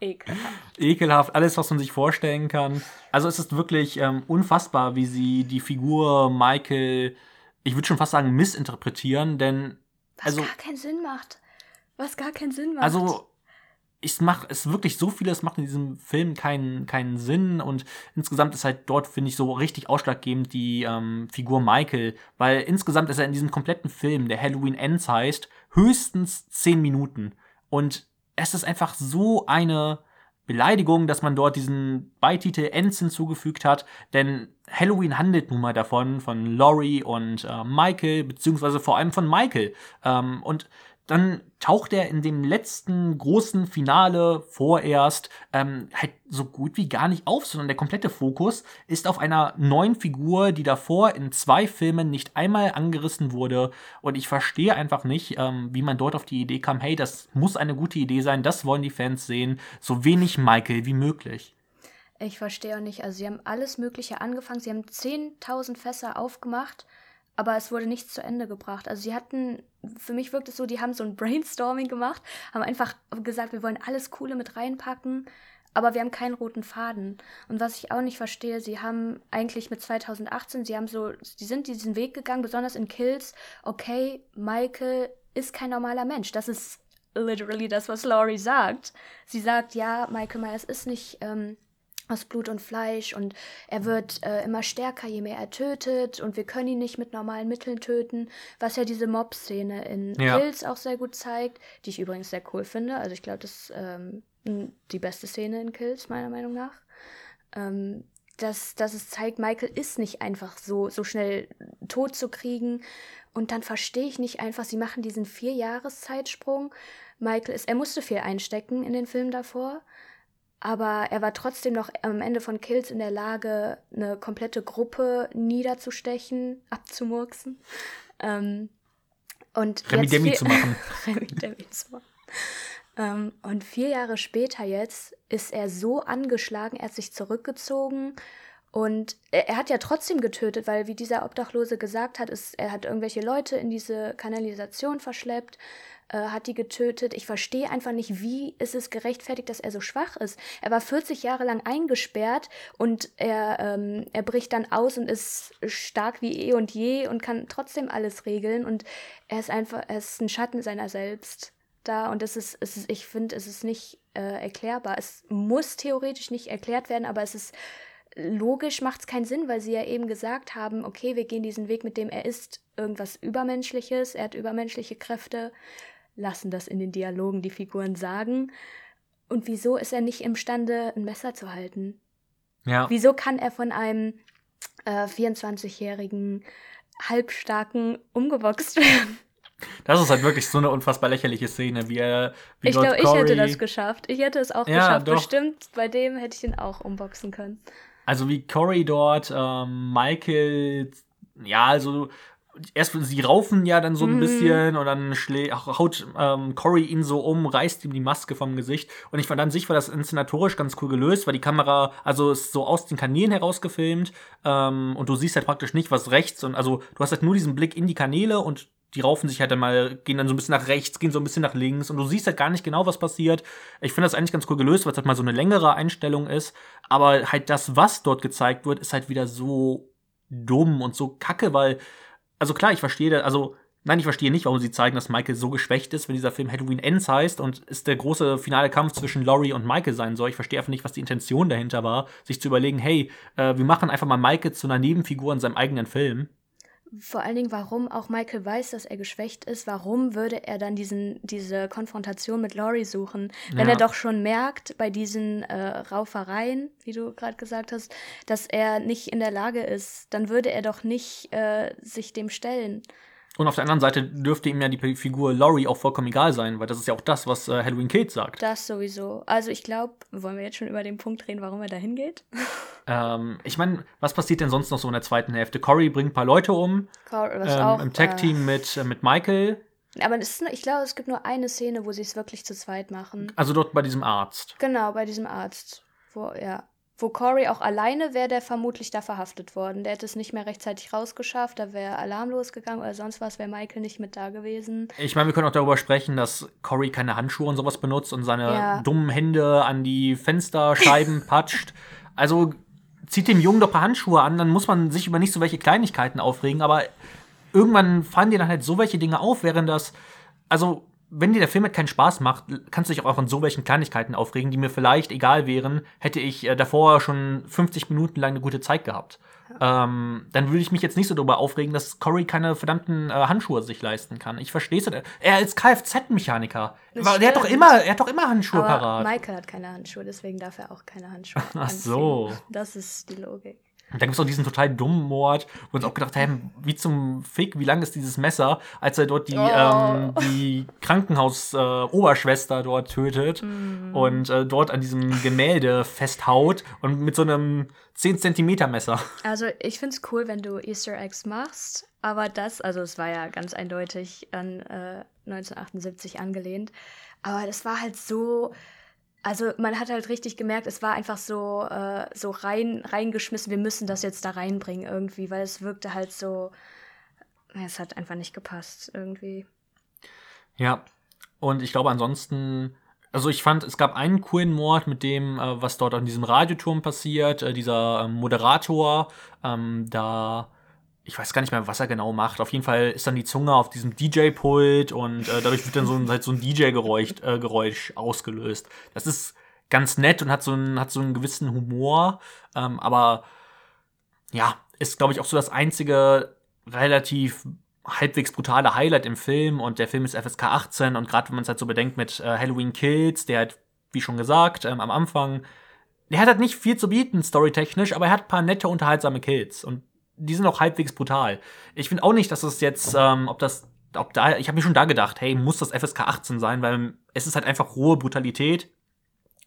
Ekelhaft. Ekelhaft, alles, was man sich vorstellen kann. Also es ist wirklich ähm, unfassbar, wie sie die Figur Michael, ich würde schon fast sagen, missinterpretieren, denn... Was also, gar keinen Sinn macht. Was gar keinen Sinn macht. Also es macht es wirklich so vieles, macht in diesem Film keinen, keinen Sinn und insgesamt ist halt dort, finde ich, so richtig ausschlaggebend die ähm, Figur Michael, weil insgesamt ist er in diesem kompletten Film, der Halloween Ends heißt, höchstens zehn Minuten und es ist einfach so eine Beleidigung, dass man dort diesen Beititel Ends hinzugefügt hat, denn Halloween handelt nun mal davon, von Laurie und äh, Michael, beziehungsweise vor allem von Michael. Ähm, und dann taucht er in dem letzten großen Finale vorerst ähm, halt so gut wie gar nicht auf, sondern der komplette Fokus ist auf einer neuen Figur, die davor in zwei Filmen nicht einmal angerissen wurde. Und ich verstehe einfach nicht, ähm, wie man dort auf die Idee kam, hey, das muss eine gute Idee sein, das wollen die Fans sehen, so wenig Michael wie möglich. Ich verstehe auch nicht, also sie haben alles Mögliche angefangen, sie haben zehntausend Fässer aufgemacht, aber es wurde nichts zu Ende gebracht. Also sie hatten, für mich wirkt es so, die haben so ein Brainstorming gemacht, haben einfach gesagt, wir wollen alles Coole mit reinpacken, aber wir haben keinen roten Faden. Und was ich auch nicht verstehe, sie haben eigentlich mit zweitausendachtzehn, sie haben so, die sind diesen Weg gegangen, besonders in Kills, okay, Michael ist kein normaler Mensch, das ist literally das, was Laurie sagt. Sie sagt, ja, Michael Myers ist nicht ähm, aus Blut und Fleisch, und er wird äh, immer stärker, je mehr er tötet, und wir können ihn nicht mit normalen Mitteln töten, was ja diese Mob-Szene in ja. Kills auch sehr gut zeigt, die ich übrigens sehr cool finde. Also ich glaube, das ist ähm, die beste Szene in Kills, meiner Meinung nach. Ähm, dass, dass es zeigt, Michael ist nicht einfach so, so schnell tot zu kriegen, und dann verstehe ich nicht einfach, sie machen diesen Vier-Jahres-Zeitsprung. Michael ist, er musste viel einstecken in den Film davor, aber er war trotzdem noch am Ende von Kills in der Lage, eine komplette Gruppe niederzustechen, abzumurksen. Ähm, und Remi-Demi zu machen. Remi-Demi zu machen. Ähm, und vier Jahre später jetzt ist er so angeschlagen, er hat sich zurückgezogen. Und er, er hat ja trotzdem getötet, weil, wie dieser Obdachlose gesagt hat, ist, er hat irgendwelche Leute in diese Kanalisation verschleppt, hat die getötet. Ich verstehe einfach nicht, wie ist es gerechtfertigt, dass er so schwach ist. Er war vierzig Jahre lang eingesperrt, und er, ähm, er bricht dann aus und ist stark wie eh und je und kann trotzdem alles regeln, und er ist einfach, er ist ein Schatten seiner selbst da, und das ist, es ist, ich finde, es ist nicht äh, erklärbar. Es muss theoretisch nicht erklärt werden, aber es ist logisch, macht es keinen Sinn, weil sie ja eben gesagt haben, okay, wir gehen diesen Weg, mit dem er ist irgendwas Übermenschliches, er hat übermenschliche Kräfte, lassen das in den Dialogen die Figuren sagen. Und wieso ist er nicht imstande, ein Messer zu halten? Ja. Wieso kann er von einem äh, vierundzwanzigjährigen Halbstarken umgeboxt werden? Das ist halt wirklich so eine unfassbar lächerliche Szene, wie er. Wie ich glaube, ich Corey... hätte das geschafft. Ich hätte es auch ja, geschafft, doch. Bestimmt. Bei dem hätte ich ihn auch umboxen können. Also wie Corey dort, ähm, Michael, ja, also. Erst, sie raufen ja dann so ein mhm. bisschen, und dann schlä- haut ähm, Corey ihn so um, reißt ihm die Maske vom Gesicht. Und ich fand an sich war das inszenatorisch ganz cool gelöst, weil die Kamera, also ist so aus den Kanälen herausgefilmt, ähm, und du siehst halt praktisch nicht, was rechts, und also du hast halt nur diesen Blick in die Kanäle, und die raufen sich halt dann mal, gehen dann so ein bisschen nach rechts, gehen so ein bisschen nach links, und du siehst halt gar nicht genau, was passiert. Ich finde das eigentlich ganz cool gelöst, weil es halt mal so eine längere Einstellung ist, aber halt das, was dort gezeigt wird, ist halt wieder so dumm und so kacke, weil Also klar, ich verstehe, also nein, ich verstehe nicht, warum sie zeigen, dass Michael so geschwächt ist, wenn dieser Film Halloween Ends heißt und es der große finale Kampf zwischen Laurie und Michael sein soll. Ich verstehe einfach nicht, was die Intention dahinter war, sich zu überlegen, hey, äh, wir machen einfach mal Michael zu einer Nebenfigur in seinem eigenen Film. Vor allen Dingen, warum auch Michael weiß, dass er geschwächt ist, warum würde er dann diesen, diese Konfrontation mit Laurie suchen, wenn ja. er doch schon merkt, bei diesen äh, Raufereien, wie du gerade gesagt hast, dass er nicht in der Lage ist, dann würde er doch nicht äh, sich dem stellen. Und auf der anderen Seite dürfte ihm ja die Figur Laurie auch vollkommen egal sein, weil das ist ja auch das, was äh, Halloween Kills sagt. Das sowieso. Also ich glaube, wollen wir jetzt schon über den Punkt reden, warum er da hingeht? ähm, ich meine, was passiert denn sonst noch so in der zweiten Hälfte? Corey bringt ein paar Leute um, Cor- was ähm, auch, im Tag-Team äh, mit, äh, mit Michael. Aber das ist, ich glaube, es gibt nur eine Szene, wo sie es wirklich zu zweit machen. Also dort bei diesem Arzt. Genau, bei diesem Arzt. Wo, ja. Wo Corey auch alleine wäre, der vermutlich da verhaftet worden. Der hätte es nicht mehr rechtzeitig rausgeschafft, da wäre Alarm losgegangen oder sonst was, wäre Michael nicht mit da gewesen. Ich meine, wir können auch darüber sprechen, dass Corey keine Handschuhe und sowas benutzt und seine ja. dummen Hände an die Fensterscheiben patscht. Also zieht dem Jungen doch ein paar Handschuhe an, dann muss man sich über nicht so welche Kleinigkeiten aufregen, aber irgendwann fallen dir dann halt so welche Dinge auf, während das, also wenn dir der Film halt keinen Spaß macht, kannst du dich auch an so welchen Kleinigkeiten aufregen, die mir vielleicht egal wären, hätte ich äh, davor schon fünfzig Minuten lang eine gute Zeit gehabt. Ja. Ähm, dann würde ich mich jetzt nicht so darüber aufregen, dass Corey keine verdammten äh, Handschuhe sich leisten kann. Ich verstehe es nicht. Er ist Kfz-Mechaniker. War, der hat doch immer, er hat doch immer Handschuhe aber parat. Michael hat keine Handschuhe, deswegen darf er auch keine Handschuhe anziehen. Ach so. Das ist die Logik. Und dann gibt es auch diesen total dummen Mord, wo wir uns auch gedacht haben, wie zum Fick, wie lang ist dieses Messer, als er dort die, oh. ähm, die Krankenhaus-Oberschwester äh, dort tötet mm. und äh, dort an diesem Gemälde festhaut und mit so einem zehn Zentimeter Messer. Also ich find's cool, wenn du Easter Eggs machst, aber das, also es war ja ganz eindeutig an äh, neunzehnhundertachtundsiebzig angelehnt, aber das war halt so... Also man hat halt richtig gemerkt, es war einfach so, äh, so rein, reingeschmissen, wir müssen das jetzt da reinbringen irgendwie, weil es wirkte halt so, es hat einfach nicht gepasst irgendwie. Ja, und ich glaube ansonsten, also ich fand, es gab einen coolen Mord mit dem, äh, was dort an diesem Radioturm passiert, äh, dieser äh, Moderator, ähm, da... Ich weiß gar nicht mehr, was er genau macht. Auf jeden Fall ist dann die Zunge auf diesem D J-Pult und äh, dadurch wird dann so ein, halt so ein D J-Geräusch äh, Geräusch ausgelöst. Das ist ganz nett und hat so einen, hat so einen gewissen Humor. Ähm, aber ja, ist, glaube ich, auch so das einzige relativ halbwegs brutale Highlight im Film. Und der Film ist F S K achtzehn. Und gerade wenn man es halt so bedenkt mit äh, Halloween Kills, der halt, wie schon gesagt, ähm, am Anfang, der hat halt nicht viel zu bieten, storytechnisch, aber er hat ein paar nette, unterhaltsame Kills. Und die sind auch halbwegs brutal. Ich finde auch nicht, dass es jetzt, ähm, ob das, ob da, ich habe mir schon da gedacht, hey, muss das F S K achtzehn sein, weil es ist halt einfach rohe Brutalität,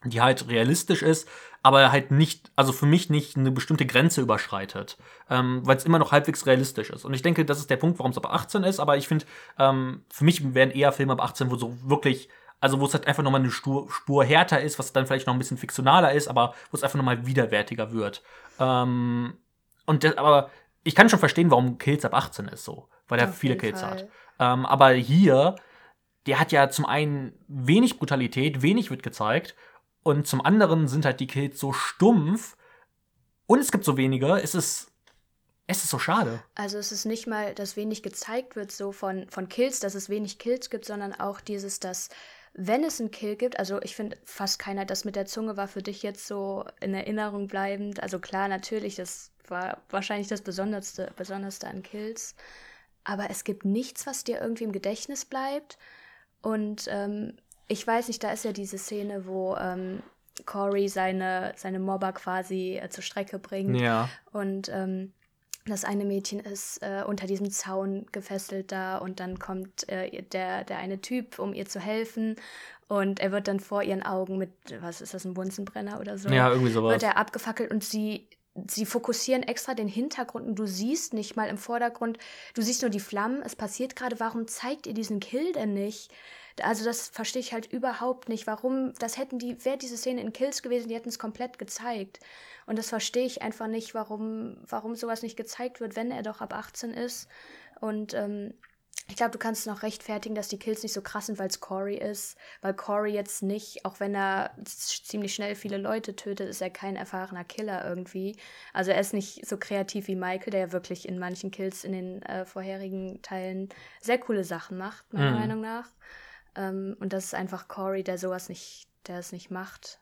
die halt realistisch ist, aber halt nicht, also für mich nicht eine bestimmte Grenze überschreitet, ähm, weil es immer noch halbwegs realistisch ist. Und ich denke, das ist der Punkt, warum es ab achtzehn ist, aber ich finde, ähm, für mich wären eher Filme ab achtzehn, wo so wirklich, also wo es halt einfach nochmal eine Spur, Spur härter ist, was dann vielleicht noch ein bisschen fiktionaler ist, aber wo es einfach nochmal widerwärtiger wird. Ähm, und das, aber ich kann schon verstehen, warum Kills ab achtzehn ist so, weil er viele Kills hat. Ähm, aber hier, der hat ja zum einen wenig Brutalität, wenig wird gezeigt, und zum anderen sind halt die Kills so stumpf und es gibt so wenige, es ist, es ist so schade. Also es ist nicht mal, dass wenig gezeigt wird so von, von Kills, dass es wenig Kills gibt, sondern auch dieses, dass wenn es einen Kill gibt, also ich finde fast keiner, das mit der Zunge war für dich jetzt so in Erinnerung bleibend, also klar, natürlich, das war wahrscheinlich das Besonderste, Besonderste an Kills, aber es gibt nichts, was dir irgendwie im Gedächtnis bleibt und ähm, ich weiß nicht, da ist ja diese Szene, wo ähm, Corey seine, seine Mobber quasi äh, zur Strecke bringt. Ja. Und ähm, das eine Mädchen ist äh, unter diesem Zaun gefesselt da und dann kommt äh, der, der eine Typ, um ihr zu helfen. Und er wird dann vor ihren Augen mit, was ist das, ein Bunsenbrenner oder so? Ja, irgendwie sowas. Wird er abgefackelt und sie... Sie fokussieren extra den Hintergrund und du siehst nicht mal im Vordergrund, du siehst nur die Flammen, es passiert gerade, warum zeigt ihr diesen Kill denn nicht? Also das verstehe ich halt überhaupt nicht, warum, das hätten die, wäre diese Szene in Kills gewesen, die hätten es komplett gezeigt. Und das verstehe ich einfach nicht, warum, warum sowas nicht gezeigt wird, wenn er doch ab achtzehn ist. Und ähm, ich glaube, du kannst noch rechtfertigen, dass die Kills nicht so krass sind, weil es Corey ist. Weil Corey jetzt nicht, auch wenn er ziemlich schnell viele Leute tötet, ist er kein erfahrener Killer irgendwie. Also er ist nicht so kreativ wie Michael, der ja wirklich in manchen Kills in den äh, vorherigen Teilen sehr coole Sachen macht, meiner mhm. Meinung nach. Ähm, und das ist einfach Corey, der sowas nicht, der es nicht macht.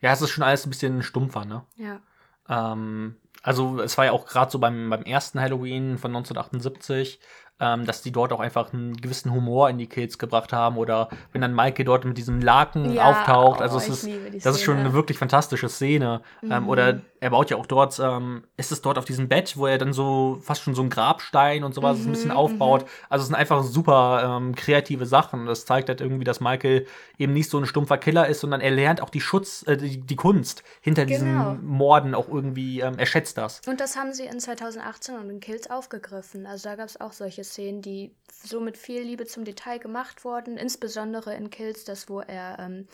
Ja, es ist schon alles ein bisschen stumpfer, ne? Ja. Ähm, also es war ja auch gerade so beim, beim ersten Halloween von neunzehnhundertachtundsiebzig, Ähm, dass die dort auch einfach einen gewissen Humor in die Kills gebracht haben oder wenn dann Michael dort mit diesem Laken ja, auftaucht, also oh, es ist, das Szene. Ist schon eine wirklich fantastische Szene. Mhm. Ähm, oder er baut ja auch dort, ähm, ist es dort auf diesem Bett, wo er dann so fast schon so einen Grabstein und sowas mhm, ein bisschen aufbaut. Mhm. Also es sind einfach super ähm, kreative Sachen. Das zeigt halt irgendwie, dass Michael eben nicht so ein stumpfer Killer ist, sondern er lernt auch die Schutz, äh, die, die Kunst hinter genau. diesen Morden auch irgendwie, ähm, er schätzt das. Und das haben sie in zweitausendachtzehn und in Kills aufgegriffen. Also da gab es auch solche Szenen, die so mit viel Liebe zum Detail gemacht wurden, insbesondere in Kills, das wo er ähm,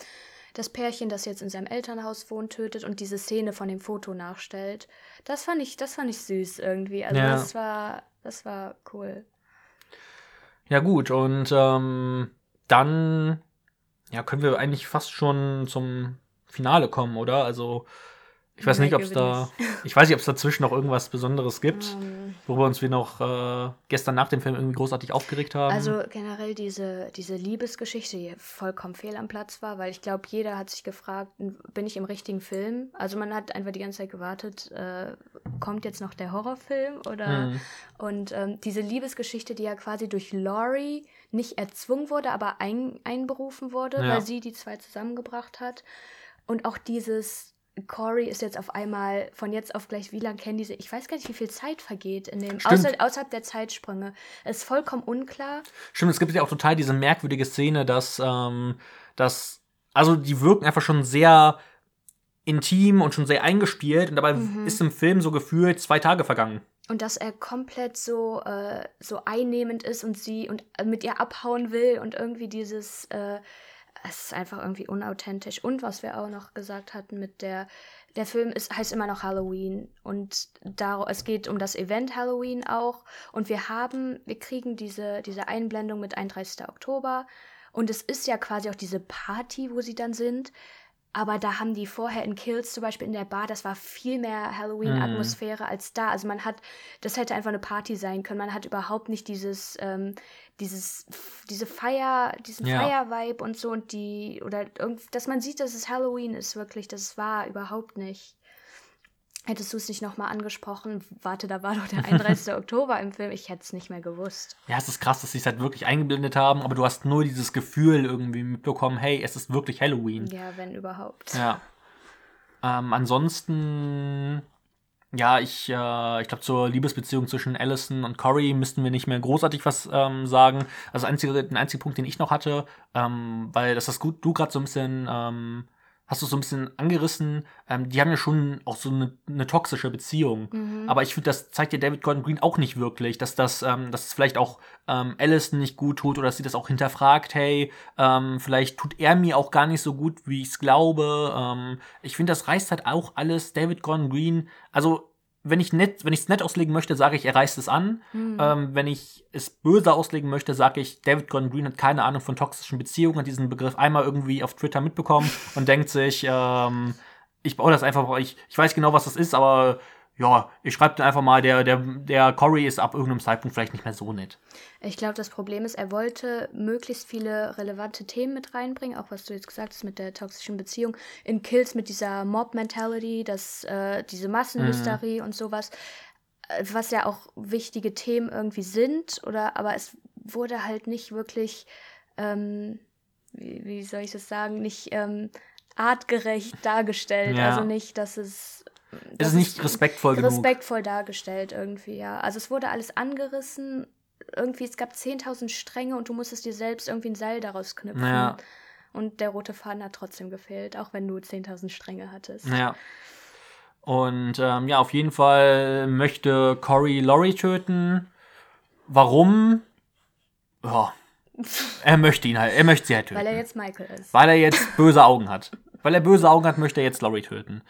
das Pärchen, das jetzt in seinem Elternhaus wohnt, tötet und diese Szene von dem Foto nachstellt. Das fand ich, das fand ich süß irgendwie. Also ja. das war, das war cool. Ja gut, und ähm, dann ja, können wir eigentlich fast schon zum Finale kommen, oder? Also ich weiß nicht, ob es da, ich weiß nicht, ob es dazwischen noch irgendwas Besonderes gibt, worüber uns wir noch äh, gestern nach dem Film irgendwie großartig aufgeregt haben. Also generell diese, diese Liebesgeschichte, die vollkommen fehl am Platz war, weil ich glaube, jeder hat sich gefragt, bin ich im richtigen Film? Also man hat einfach die ganze Zeit gewartet, äh, kommt jetzt noch der Horrorfilm oder? Mhm. Und ähm, diese Liebesgeschichte, die ja quasi durch Laurie nicht erzwungen wurde, aber ein, einberufen wurde, ja. weil sie die zwei zusammengebracht hat. Und auch dieses Corey ist jetzt auf einmal von jetzt auf gleich, wie lang kennen diese, ich weiß gar nicht, wie viel Zeit vergeht in dem, außer, außerhalb der Zeitsprünge. Ist vollkommen unklar. Stimmt, es gibt ja auch total diese merkwürdige Szene, dass, ähm, dass, also die wirken einfach schon sehr intim und schon sehr eingespielt und dabei mhm. ist im Film so gefühlt zwei Tage vergangen. Und dass er komplett so, äh, so einnehmend ist und sie und äh, mit ihr abhauen will und irgendwie dieses, äh, es ist einfach irgendwie unauthentisch. Und was wir auch noch gesagt hatten mit der, der Film ist, heißt immer noch Halloween. Und da, es geht um das Event Halloween auch. Und wir haben, wir kriegen diese, diese Einblendung mit einunddreißigsten Oktober. Und es ist ja quasi auch diese Party, wo sie dann sind. Aber da haben die vorher in Kills zum Beispiel in der Bar, das war viel mehr Halloween-Atmosphäre mm. als da. Also man hat, das hätte einfach eine Party sein können. Man hat überhaupt nicht dieses, ähm, dieses, diese Feier, diesen ja. Feier-Vibe und so und die, oder irgend, dass man sieht, dass es Halloween ist, wirklich, das war überhaupt nicht. Hättest du es nicht nochmal angesprochen, warte, da war doch der einunddreißigsten Oktober im Film, ich hätte es nicht mehr gewusst. Ja, es ist krass, dass sie es halt wirklich eingeblendet haben, aber du hast nur dieses Gefühl irgendwie mitbekommen, hey, es ist wirklich Halloween. Ja, wenn überhaupt. Ja. Ähm, ansonsten, ja, ich, äh, ich glaube, zur Liebesbeziehung zwischen Allyson und Corey müssten wir nicht mehr großartig was ähm, sagen. Also einzige, den einzigen Punkt, den ich noch hatte, ähm, weil das das gut, du gerade so ein bisschen... Ähm, hast du so ein bisschen angerissen, ähm, die haben ja schon auch so eine, eine toxische Beziehung. Mhm. Aber ich finde, das zeigt ja David Gordon Green auch nicht wirklich, dass das ähm, dass es vielleicht auch ähm, Allyson nicht gut tut oder dass sie das auch hinterfragt, hey, ähm, vielleicht tut er mir auch gar nicht so gut, wie ich es glaube. Ähm, ich finde, das reißt halt auch alles David Gordon Green, also Wenn ich nett, wenn ich es nett auslegen möchte, sage ich, er reißt es an. Mhm. Ähm, wenn ich es böse auslegen möchte, sage ich, David Gordon Green hat keine Ahnung von toxischen Beziehungen, hat diesen Begriff einmal irgendwie auf Twitter mitbekommen und denkt sich, ähm, ich baue das einfach, ich, ich weiß genau, was das ist, aber ja, ich schreibe dann einfach mal, der, der, der Corey ist ab irgendeinem Zeitpunkt vielleicht nicht mehr so nett. Ich glaube, das Problem ist, er wollte möglichst viele relevante Themen mit reinbringen, auch was du jetzt gesagt hast mit der toxischen Beziehung. In Kills mit dieser Mob-Mentality, das, äh, diese Massenhysterie mhm. und sowas, was ja auch wichtige Themen irgendwie sind, oder, aber es wurde halt nicht wirklich, ähm, wie, wie soll ich das sagen, nicht ähm, artgerecht dargestellt. Ja. Also nicht, dass es... Das es ist nicht respektvoll genug. Respektvoll dargestellt irgendwie, ja. Also es wurde alles angerissen. Irgendwie, es gab zehntausend Stränge und du musstest dir selbst irgendwie ein Seil daraus knüpfen. Ja. Und der rote Faden hat trotzdem gefehlt, auch wenn du zehntausend Stränge hattest. Ja. Und ähm, ja, auf jeden Fall möchte Corey Laurie töten. Warum? Ja. Er möchte ihn halt, er möchte sie halt töten. Weil er jetzt Michael ist. Weil er jetzt böse Augen hat. Weil er böse Augen hat, möchte er jetzt Laurie töten.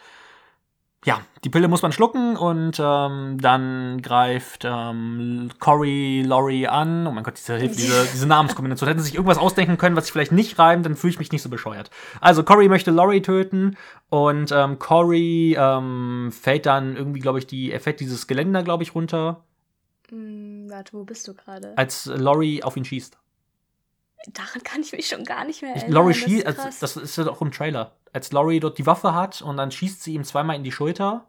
Ja, die Pille muss man schlucken und ähm, dann greift ähm, Corey Laurie an. Oh mein Gott, diese, diese, diese Namenskombination. Hätten sie sich irgendwas ausdenken können, was sich vielleicht nicht reimt, dann fühle ich mich nicht so bescheuert. Also Corey möchte Laurie töten und ähm, Corey ähm, fällt dann irgendwie, glaube ich, die, er fällt dieses Geländer, glaube ich, runter. Hm, warte, wo bist du gerade? Als Laurie auf ihn schießt. Daran kann ich mich schon gar nicht mehr erinnern. Ich, Laurie schießt, das, also, das ist ja auch im Trailer. Als Laurie dort die Waffe hat und dann schießt sie ihm zweimal in die Schulter.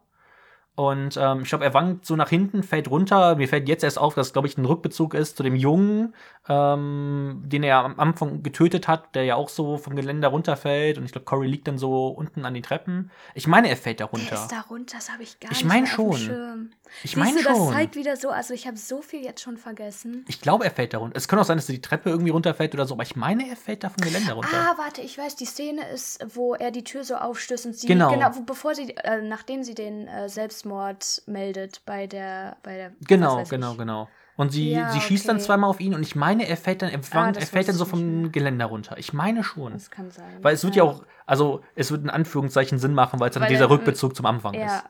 Und ähm, ich glaube, er wankt so nach hinten, fällt runter. Mir fällt jetzt erst auf, dass es, glaube ich, ein Rückbezug ist zu dem Jungen, ähm, den er am Anfang getötet hat, der ja auch so vom Geländer runterfällt. Und ich glaube, Corey liegt dann so unten an den Treppen. Ich meine, er fällt da runter. Der ist da runter, das habe ich gar ich nicht mein schon. Auf dem Schirm. Ich meine schon. Das zeigt wieder so, also ich habe so viel jetzt schon vergessen. Ich glaube, er fällt da runter. Es kann auch sein, dass die Treppe irgendwie runterfällt oder so, aber ich meine, er fällt da vom Geländer runter. Ah, warte, ich weiß, die Szene ist, wo er die Tür so aufstößt und sie, genau, genau bevor sie, äh, nachdem sie den äh, selbst Mord meldet bei der, bei der genau, genau, ich. genau. Und sie, ja, sie schießt okay. dann zweimal auf ihn und ich meine, er fällt dann, er, ah, er fällt dann so vom mehr. Geländer runter. Ich meine schon. Das kann sein. Weil es wird ja, ja auch, also es wird in Anführungszeichen Sinn machen, weil es dann weil dieser er, Rückbezug zum Anfang ja. ist.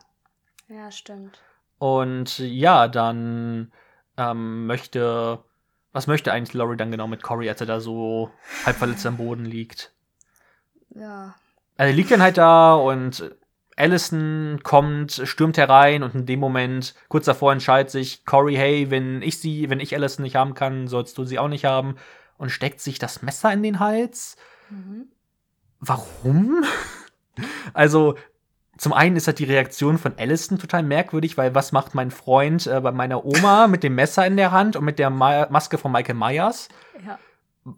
Ja, stimmt. Und ja, dann ähm, möchte, was möchte eigentlich Laurie dann genau mit Corey, als er da so halb verletzt am Boden liegt? Ja. Also er liegt dann halt da und Allyson kommt, stürmt herein und in dem Moment, kurz davor, entscheidet sich Corey, hey, wenn ich sie, wenn ich Allyson nicht haben kann, sollst du sie auch nicht haben, und steckt sich das Messer in den Hals. Mhm. Warum? Also, zum einen ist halt die Reaktion von Allyson total merkwürdig, weil was macht mein Freund äh, bei meiner Oma mit dem Messer in der Hand und mit der Ma- Maske von Michael Myers? Ja.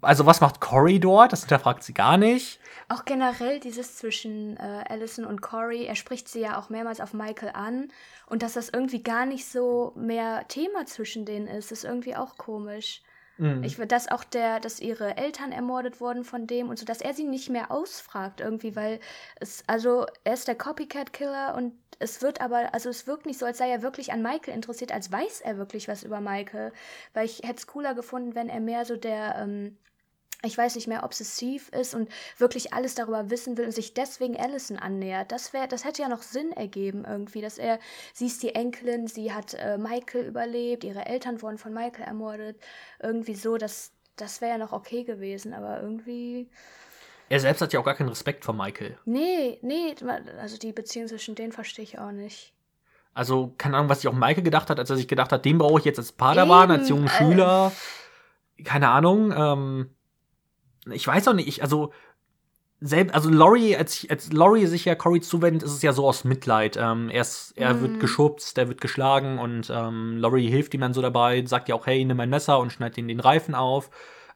Also, was macht Corey dort? Das hinterfragt sie gar nicht. Auch generell dieses zwischen äh, Allyson und Corey, er spricht sie ja auch mehrmals auf Michael an. Und dass das irgendwie gar nicht so mehr Thema zwischen denen ist, ist irgendwie auch komisch. Mhm. Ich, dass auch der, dass ihre Eltern ermordet wurden von dem und so, dass er sie nicht mehr ausfragt irgendwie, weil es, also er ist der Copycat-Killer und es wird aber, also es wirkt nicht so, als sei er wirklich an Michael interessiert, als weiß er wirklich was über Michael, weil ich hätte es cooler gefunden, wenn er mehr so der, ähm, ich weiß nicht mehr, obsessiv ist und wirklich alles darüber wissen will und sich deswegen Allyson annähert. Das wäre, das hätte ja noch Sinn ergeben irgendwie, dass er, sie ist die Enkelin, sie hat äh, Michael überlebt, ihre Eltern wurden von Michael ermordet, irgendwie so, das, das wäre ja noch okay gewesen, aber irgendwie... Er selbst hat ja auch gar keinen Respekt vor Michael. Nee, nee, also die Beziehung zwischen denen verstehe ich auch nicht. Also, keine Ahnung, was sich auch Michael gedacht hat, als er sich gedacht hat, den brauche ich jetzt als Padawan, als jungen Schüler. Keine Ahnung. Ähm, ich weiß auch nicht, ich, also, selbst, also Laurie, als, als Laurie sich ja Corey zuwendet, ist es ja so aus Mitleid. Ähm, er ist, er mhm. wird geschubst, er wird geschlagen und ähm, Laurie hilft ihm dann so dabei, sagt ja auch, hey, nimm mein Messer und schneid ihm den Reifen auf.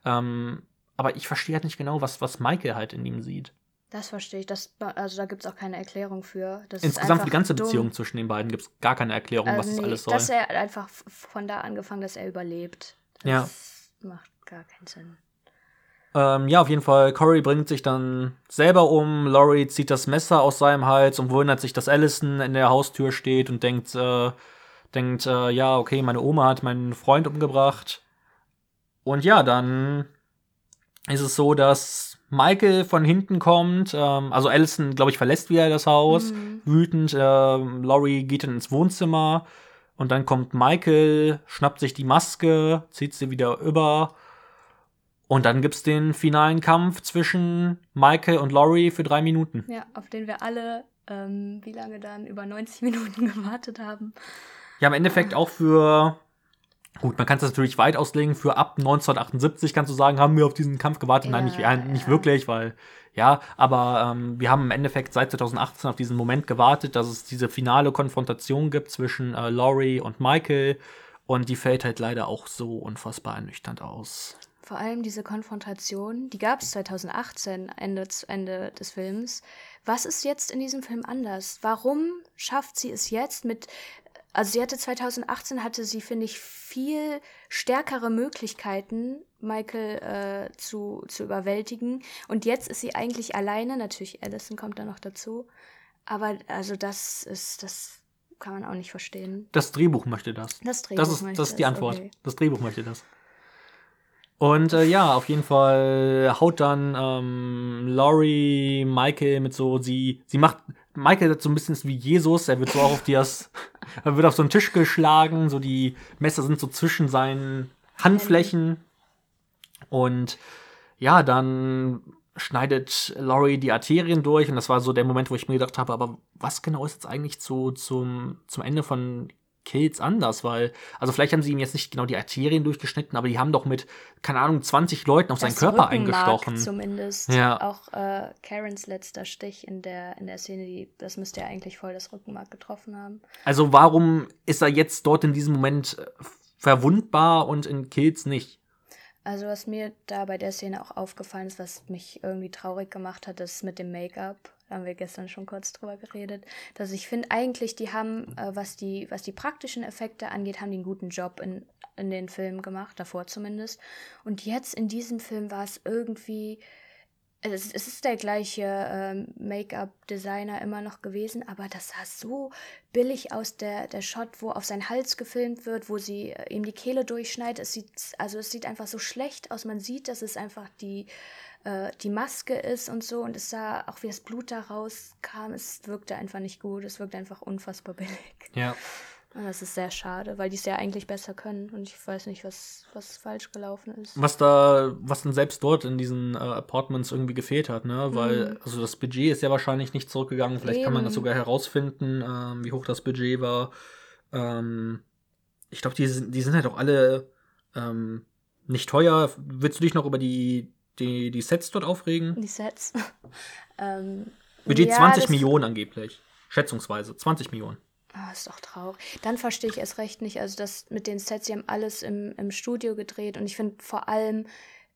Ähm, aber ich verstehe halt nicht genau, was, was Michael halt in ihm sieht. Das verstehe ich. Das, also da gibt es auch keine Erklärung für. Das Insgesamt ist für die ganze dumm. Beziehung zwischen den beiden gibt es gar keine Erklärung, also was nee, das alles soll. Dass er einfach von da angefangen, dass er überlebt. Das ja. macht gar keinen Sinn. Ähm, ja, auf jeden Fall. Corey bringt sich dann selber um. Laurie zieht das Messer aus seinem Hals und wundert sich, dass Allyson in der Haustür steht und denkt, äh, denkt äh, ja, okay, meine Oma hat meinen Freund umgebracht. Und ja, dann ist es so, dass Michael von hinten kommt. Ähm, also Allyson, glaube ich, verlässt wieder das Haus. Mhm. Wütend. Äh, Laurie geht dann ins Wohnzimmer. Und dann kommt Michael, schnappt sich die Maske, zieht sie wieder über. Und dann gibt's den finalen Kampf zwischen Michael und Laurie für drei Minuten. Ja, auf den wir alle, ähm, wie lange dann, über neunzig Minuten gewartet haben. Ja, im Endeffekt auch für, gut, man kann es natürlich weit auslegen, für ab neunzehnhundertachtundsiebzig kannst du sagen, haben wir auf diesen Kampf gewartet. Ja, Nein, nicht, ja, nicht wirklich, weil, ja, aber ähm, wir haben im Endeffekt seit zweitausendachtzehn auf diesen Moment gewartet, dass es diese finale Konfrontation gibt zwischen äh, Laurie und Michael. Und die fällt halt leider auch so unfassbar ernüchternd aus. Vor allem diese Konfrontation, die gab es zweitausendachtzehn, Ende, Ende des Films. Was ist jetzt in diesem Film anders? Warum schafft sie es jetzt mit, also sie hatte zweitausendachtzehn, hatte sie, finde ich, viel stärkere Möglichkeiten, Michael äh, zu, zu überwältigen. Und jetzt ist sie eigentlich alleine, natürlich Allyson kommt da noch dazu. Aber also das ist, das kann man auch nicht verstehen. Das Drehbuch möchte das. Das Drehbuch das ist, möchte das. Das ist die Antwort. Okay. Das Drehbuch möchte das. Und äh, ja, auf jeden Fall haut dann ähm, Laurie Michael mit so, sie sie macht, Michael hat so ein bisschen wie Jesus, er wird so auch auf die, er wird auf so einen Tisch geschlagen, so die Messer sind so zwischen seinen Handflächen. Und ja, dann schneidet Laurie die Arterien durch und das war so der Moment, wo ich mir gedacht habe, aber was genau ist jetzt eigentlich zu, zum, zum Ende von Kills anders, weil, also vielleicht haben sie ihm jetzt nicht genau die Arterien durchgeschnitten, aber die haben doch mit, keine Ahnung, zwanzig Leuten auf das seinen Körper Rückenmark eingestochen. Zumindest. Ja. Auch äh, Karens letzter Stich in der, in der Szene, die, das müsste ja eigentlich voll das Rückenmark getroffen haben. Also warum ist er jetzt dort in diesem Moment verwundbar und in Kills nicht? Also was mir da bei der Szene auch aufgefallen ist, was mich irgendwie traurig gemacht hat, ist mit dem Make-up. Haben wir gestern schon kurz drüber geredet, dass ich finde, eigentlich, die haben, äh, was die, was die praktischen Effekte angeht, haben die einen guten Job in, in den Filmen gemacht, davor zumindest. Und jetzt in diesem Film war es irgendwie, es, es ist der gleiche äh, Make-up-Designer immer noch gewesen, aber das sah so billig aus, der, der Shot, wo auf seinen Hals gefilmt wird, wo sie äh, ihm die Kehle durchschneidet. Es sieht, also es sieht einfach so schlecht aus. Man sieht, dass es einfach die die Maske ist und so, und es sah, auch wie das Blut da rauskam, es wirkte einfach nicht gut, es wirkte einfach unfassbar billig. Ja. Und das ist sehr schade, weil die es ja eigentlich besser können und ich weiß nicht, was, was falsch gelaufen ist. Was da, was denn selbst dort in diesen äh, Apartments irgendwie gefehlt hat, ne, weil, mhm. also das Budget ist ja wahrscheinlich nicht zurückgegangen, vielleicht Eben. Kann man das sogar herausfinden, ähm, wie hoch das Budget war. Ähm, ich glaube, die, die sind halt auch alle ähm, nicht teuer. Willst du dich noch über die Die, die Sets dort aufregen? Die Sets. ähm, Budget ja, zwanzig Millionen angeblich. Schätzungsweise. zwanzig Millionen. Oh, ist doch traurig. Dann verstehe ich erst recht nicht. Also das mit den Sets, sie haben alles im, im Studio gedreht. Und ich finde vor allem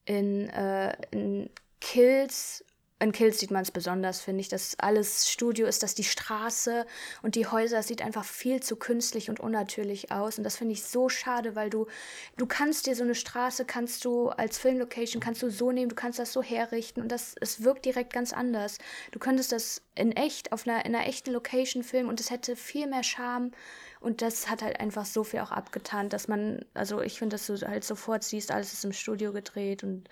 in, äh, in Kills, in Kills sieht man es besonders, finde ich, dass alles Studio ist, dass die Straße und die Häuser, es sieht einfach viel zu künstlich und unnatürlich aus. Und das finde ich so schade, weil du, du kannst dir so eine Straße, kannst du als Filmlocation, kannst du so nehmen, du kannst das so herrichten und das, es wirkt direkt ganz anders. Du könntest das in echt, auf einer, in einer echten Location filmen und es hätte viel mehr Charme. Und das hat halt einfach so viel auch abgetan, dass man, also ich finde, dass du halt sofort siehst, alles ist im Studio gedreht und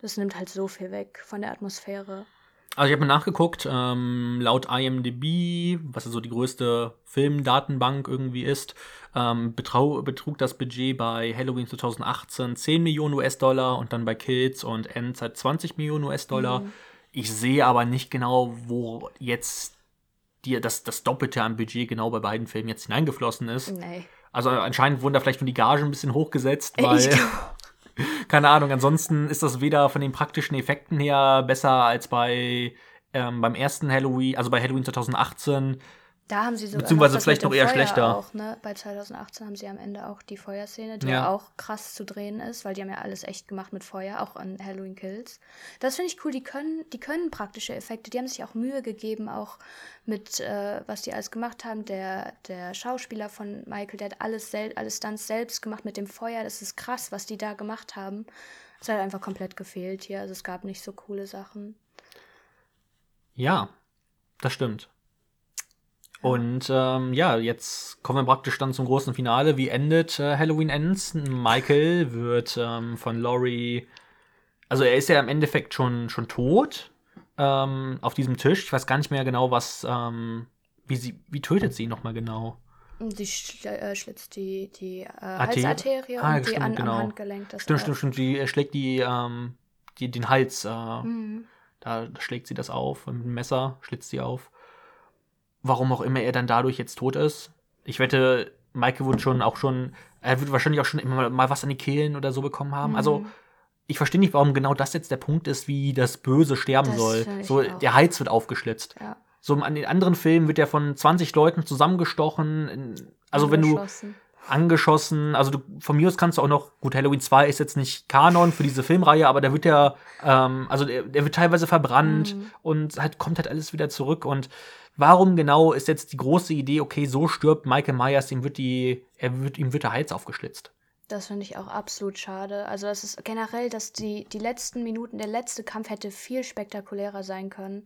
das nimmt halt so viel weg von der Atmosphäre. Also ich habe mal nachgeguckt, ähm, laut I M D B, was ja so die größte Filmdatenbank irgendwie ist, ähm, betrau- betrug das Budget bei Halloween zwanzig achtzehn zehn Millionen U S-Dollar und dann bei Kills und Ends halt zwanzig Millionen U S-Dollar. Mhm. Ich sehe aber nicht genau, wo jetzt die, das, das Doppelte an Budget genau bei beiden Filmen jetzt hineingeflossen ist. Nee. Also anscheinend wurden da vielleicht nur die Gagen ein bisschen hochgesetzt, weil, ich keine Ahnung, ansonsten ist das weder von den praktischen Effekten her besser als bei ähm, beim ersten Halloween, also bei Halloween zwanzig achtzehn. Da haben sie so beziehungsweise vielleicht noch eher Feuer schlechter. Auch, ne? Bei zwanzig achtzehn haben sie am Ende auch die Feuerszene, die ja auch krass zu drehen ist, weil die haben ja alles echt gemacht mit Feuer, auch an Halloween Kills. Das finde ich cool, die können, die können praktische Effekte, die haben sich auch Mühe gegeben, auch mit, äh, was die alles gemacht haben. Der, der Schauspieler von Michael, der hat alles, sel- alles Stunts selbst gemacht mit dem Feuer, das ist krass, was die da gemacht haben. Es hat einfach komplett gefehlt hier, also es gab nicht so coole Sachen. Ja, das stimmt. Und ähm, ja, jetzt kommen wir praktisch dann zum großen Finale. Wie endet äh, Halloween Ends? Michael wird ähm, von Laurie, also er ist ja im Endeffekt schon, schon tot ähm, auf diesem Tisch. Ich weiß gar nicht mehr genau, was, ähm, wie sie, wie tötet sie ihn nochmal genau? Sie schl- äh, schlitzt die, die äh, Halsarterie ah, und stimmt, die an, genau. am Handgelenk. Das stimmt, stimmt, stimmt. Sie schlägt die, ähm, die, den Hals, äh, mhm. da schlägt sie das auf, mit dem Messer schlitzt sie auf. Warum auch immer er dann dadurch jetzt tot ist. Ich wette, Michael wird schon auch schon, er wird wahrscheinlich auch schon immer mal was an die Kehlen oder so bekommen haben. Mhm. Also, ich verstehe nicht, warum genau das jetzt der Punkt ist, wie das Böse sterben das soll. So, der Hals wird aufgeschlitzt. Ja. So, an den anderen Filmen wird er von zwanzig Leuten zusammengestochen. Also, wenn du angeschossen, also du, von mir aus kannst du auch noch, gut, Halloween zwei ist jetzt nicht Kanon für diese Filmreihe, aber da wird der, ähm, also der, der wird teilweise verbrannt mhm. und halt kommt halt alles wieder zurück. Und warum genau ist jetzt die große Idee, okay, so stirbt Michael Myers, ihm wird die, er wird, ihm wird der Hals aufgeschlitzt? Das finde ich auch absolut schade. Also das ist generell, dass die, die letzten Minuten, der letzte Kampf hätte viel spektakulärer sein können.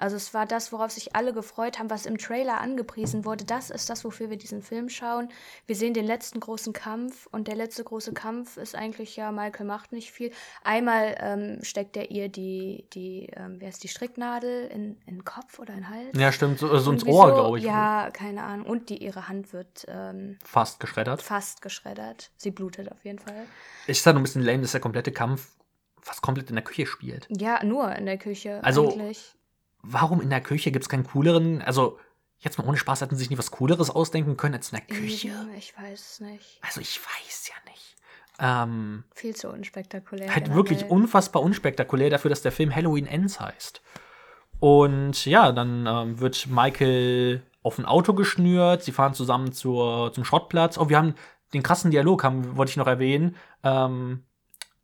Also es war das, worauf sich alle gefreut haben, was im Trailer angepriesen wurde. Das ist das, wofür wir diesen Film schauen. Wir sehen den letzten großen Kampf und der letzte große Kampf ist eigentlich, ja, Michael macht nicht viel. Einmal ähm, steckt er ihr die, die ähm, wie heißt die Stricknadel in, in den Kopf oder in den Hals. Ja, stimmt, so, so ins Ohr, so, glaube ich. Ja, keine Ahnung. Und die, ihre Hand wird ähm, fast geschreddert. Fast geschreddert. Sie blutet auf jeden Fall. Ich sage nur ein bisschen lame, dass der komplette Kampf fast komplett in der Küche spielt. Ja, nur in der Küche also, eigentlich. Warum in der Küche gibt es keinen cooleren, also jetzt mal ohne Spaß, hätten sie sich nie was Cooleres ausdenken können als in der Küche? Ich weiß es nicht. Also ich weiß ja nicht. Ähm, Viel zu unspektakulär. Halt generell. Wirklich unfassbar unspektakulär dafür, dass der Film Halloween Ends heißt. Und ja, dann ähm, wird Michael auf ein Auto geschnürt, sie fahren zusammen zur, zum Schrottplatz. Oh, wir haben den krassen Dialog, haben, wollte ich noch erwähnen. Ähm,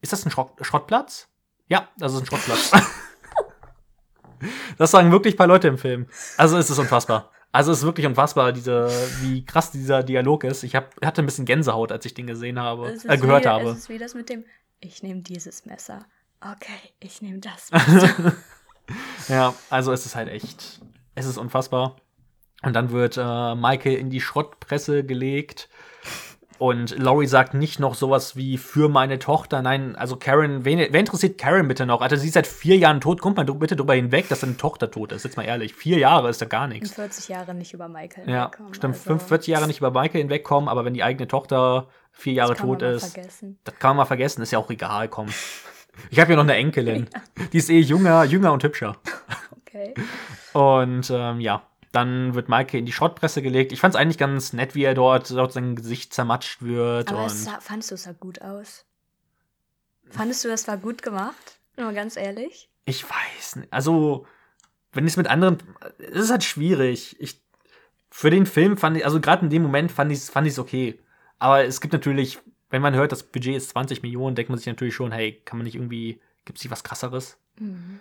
ist das ein Schrott- Schrottplatz? Ja, das ist ein Schrottplatz. Das sagen wirklich ein paar Leute im Film. Also es ist unfassbar. Also es ist wirklich unfassbar, diese, wie krass dieser Dialog ist. Ich hab, hatte ein bisschen Gänsehaut, als ich den gesehen habe, äh, gehört wie, habe. Es ist wie das mit dem, ich nehme dieses Messer. Okay, ich nehme das Messer. Ja, also es ist halt echt, es ist unfassbar. Und dann wird äh, Michael in die Schrottpresse gelegt. Und Laurie sagt nicht noch sowas wie für meine Tochter. Nein, also Karen, wen, wen interessiert Karen bitte noch? Alter, sie ist seit vier Jahren tot. Kommt mal bitte drüber hinweg, dass deine Tochter tot ist. Jetzt mal ehrlich, vier Jahre ist da gar nichts. vierzig Jahre nicht über Michael hinwegkommen. Ja, stimmt, also vierzig Jahre nicht über Michael hinwegkommen, aber wenn die eigene Tochter vier Jahre tot ist, vergessen. Das kann man mal vergessen. Ist ja auch egal, komm. Ich habe ja noch eine Enkelin. Ja. Die ist eh jünger, jünger und hübscher. Okay. Und ähm, ja. Dann wird Michael in die Schrottpresse gelegt. Ich fand es eigentlich ganz nett, wie er dort, dort sein Gesicht zermatscht wird. Aber und es sah, fandest du, es sah gut aus? Fandest du, das war gut gemacht? Nur ganz ehrlich? Ich weiß nicht. Also, wenn ich es mit anderen. Es ist halt schwierig. Ich, für den Film fand ich, also gerade in dem Moment fand ich es fand ich's okay. Aber es gibt natürlich, wenn man hört, das Budget ist zwanzig Millionen, denkt man sich natürlich schon, hey, kann man nicht irgendwie, gibt es nicht was Krasseres? Mhm.